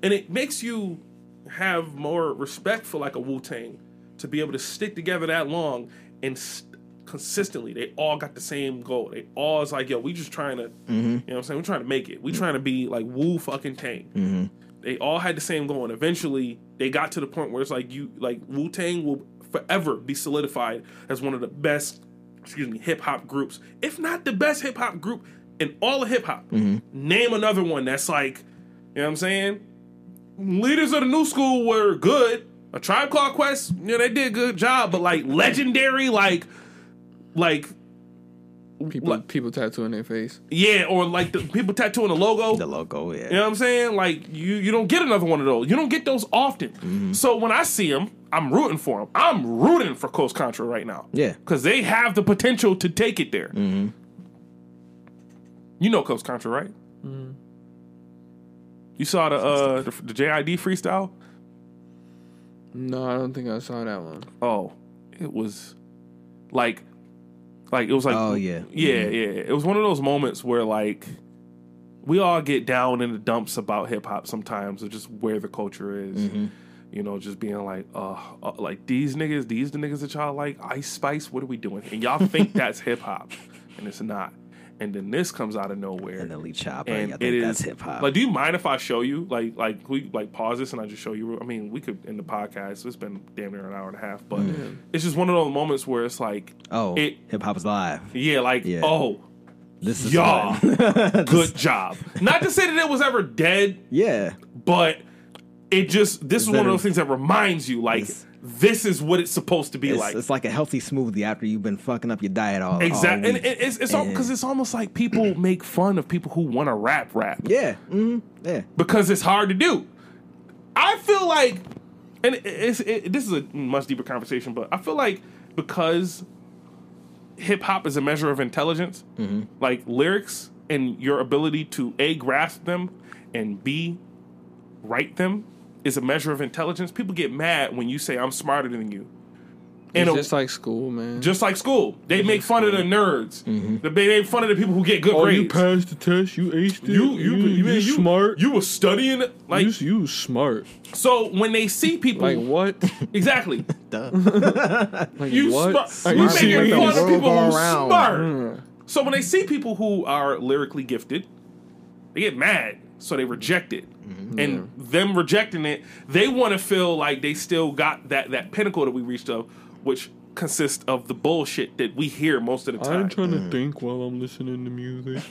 and it makes you have more respect for like a Wu-Tang to be able to stick together that long and st- consistently. They all got the same goal. They all is like, yo, we just trying to, mm-hmm. you know what I'm saying? We're trying to make it. We trying to be like Wu fucking Tang. Mm-hmm. They all had the same goal, and eventually they got to the point where it's like you, like Wu-Tang will forever be solidified as one of the best. Excuse me, hip hop groups, if not the best hip hop group in all of hip hop. Mm-hmm. Name another one that's like, you know what I'm saying? Leaders of the new school were good. A Tribe Called Quest, you know, they did a good job, but like legendary, like, like people, like, people tattooing their face. Yeah, or like the people tattooing the logo. The logo, yeah. You know what I'm saying? Like you, you don't get another one of those. You don't get those often. Mm-hmm. So when I see them, I'm rooting for them. I'm rooting for Coast Contra right now. Yeah, because they have the potential to take it there. Mm-hmm. You know Coast Contra, right? Mm-hmm. You saw the uh, the, the J I D freestyle. No, I don't think I saw that one. Oh, it was like, like it was like, oh yeah, yeah, yeah. yeah. It was one of those moments where like we all get down in the dumps about hip hop sometimes, or just where the culture is. Mm-hmm. You know, just being like, uh, uh, like these niggas, these the niggas that y'all like, Ice Spice. What are we doing? And y'all think that's hip hop, and it's not. And then this comes out of nowhere. And the lead chopper. And I think is, that's hip hop. Like, do you mind if I show you? Like, like we like pause this and I just show you. I mean, we could end the podcast. So it's been damn near an hour and a half, but mm. it's just one of those moments where it's like, oh, it, hip hop is live. Yeah, like yeah. oh, this is y'all. Good job. Not to say that it was ever dead. Yeah, but it just this is, is one of those things that reminds you, like. This, This is what it's supposed to be it's, like. It's like a healthy smoothie after you've been fucking up your diet all exactly. All week. And it's it's because it's almost like people make fun of people who want to rap rap. Yeah, mm-hmm. yeah. Because it's hard to do. I feel like, and it's it, this is a much deeper conversation, but I feel like because hip hop is a measure of intelligence, mm-hmm. like lyrics and your ability to A, grasp them and B, write them. Is a measure of intelligence. People get mad when you say I'm smarter than you. And it's just a, like school, man. Just like school. They it's make like fun school. of the nerds. Mm-hmm. They make fun of the people who get good oh, grades. Oh, you passed the test. You aced it. You, you, you, you, you, you smart. You were studying. Like, you, you smart. So when they see people. Like what? Exactly. Duh. like you what? Smart. You making fun of people who are smart. Mm. So when they see people who are lyrically gifted, they get mad. So they reject it. Mm-hmm. And them rejecting it, they want to feel like they still got that, that pinnacle that we reached of, which consists of the bullshit that we hear most of the time. I'm trying mm. to think while I'm listening to music.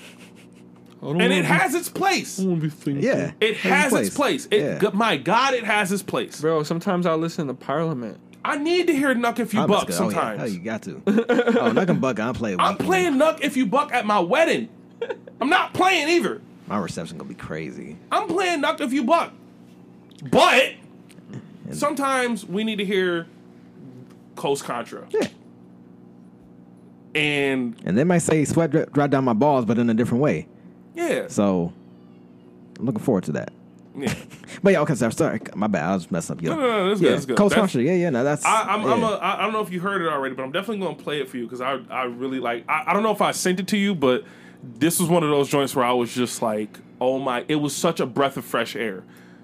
I don't and it be, has its place. I don't want to be thinking. Yeah, it has its place. It, yeah. g- my God, it has its place. Bro, sometimes I listen to Parliament. I need to hear Nuck If You I'm Buck oh, sometimes. Yeah. Oh, you got to. oh, Nuck and Buck, I'm playing. I'm playing Nuck If You Buck at my wedding. I'm not playing either. My reception gonna be crazy. I'm playing Knocked If You Buck. But sometimes we need to hear Coast Contra. Yeah. And And they might say sweat dri- dried down my balls, but in a different way. Yeah. So I'm looking forward to that. Yeah. but yeah, okay, so I'm sorry. My bad, I was messing up. You no, no, no, that's yeah. good. That's good. Coast that's, Contra, yeah, yeah, no, that's I I'm, yeah. I'm a, I don't know if you heard it already, but I'm definitely gonna play it for you because I I really like I, I don't know if I sent it to you, but this was one of those joints where I was just like, oh my, it was such a breath of fresh air. You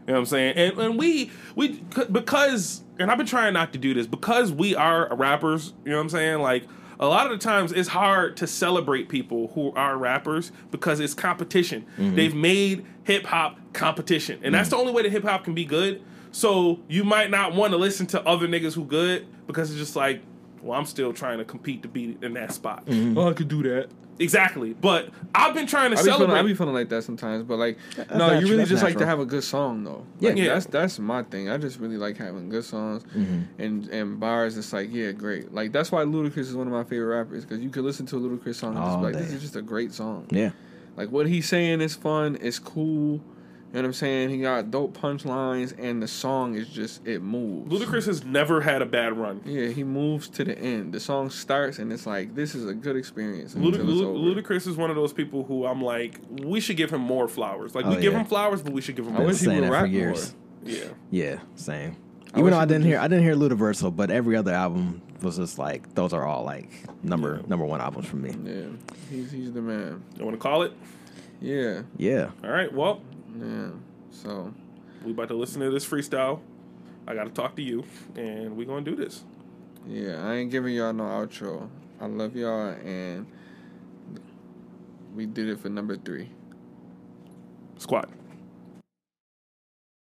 know what I'm saying? And and we, we because, and I've been trying not to do this, because we are rappers, you know what I'm saying? Like, a lot of the times it's hard to celebrate people who are rappers because it's competition. Mm-hmm. They've made hip-hop competition. And mm-hmm. that's the only way that hip-hop can be good. So you might not want to listen to other niggas who good because it's just like, well, I'm still trying to compete to be in that spot. Mm-hmm. Well, I could do that. Exactly, but I've been trying to I celebrate. Feeling, I be feeling like that sometimes, but like, that's no, you really just natural. Like to have a good song, though. Yeah, like, yeah, that's that's my thing. I just really like having good songs mm-hmm. and and bars. It's like, yeah, great. Like that's why Ludacris is one of my favorite rappers because you could listen to a Ludacris song and oh, just be like, damn. This is just a great song. Yeah, like what he's saying is fun. It's cool. You know what I'm saying? He got dope punchlines, and the song is just it moves. Ludacris has never had a bad run. Yeah, he moves to the end. The song starts, and it's like this is a good experience. Luda- Luda- Ludacris is one of those people who I'm like, we should give him more flowers. Like oh, we yeah. give him flowers, but we should give him. I wish he would rap more. Yeah, yeah, same. I Even though I didn't hear, just... I didn't hear Ludaversal, but every other album was just like those are all like number yeah. number one albums for me. Yeah, he's he's the man. You want to call it? Yeah. Yeah. All right. Well. Yeah, so we about to listen to this freestyle. I gotta talk to you, and we gonna do this. Yeah, I ain't giving y'all no outro. I love y'all, and we did it for number three. Squad.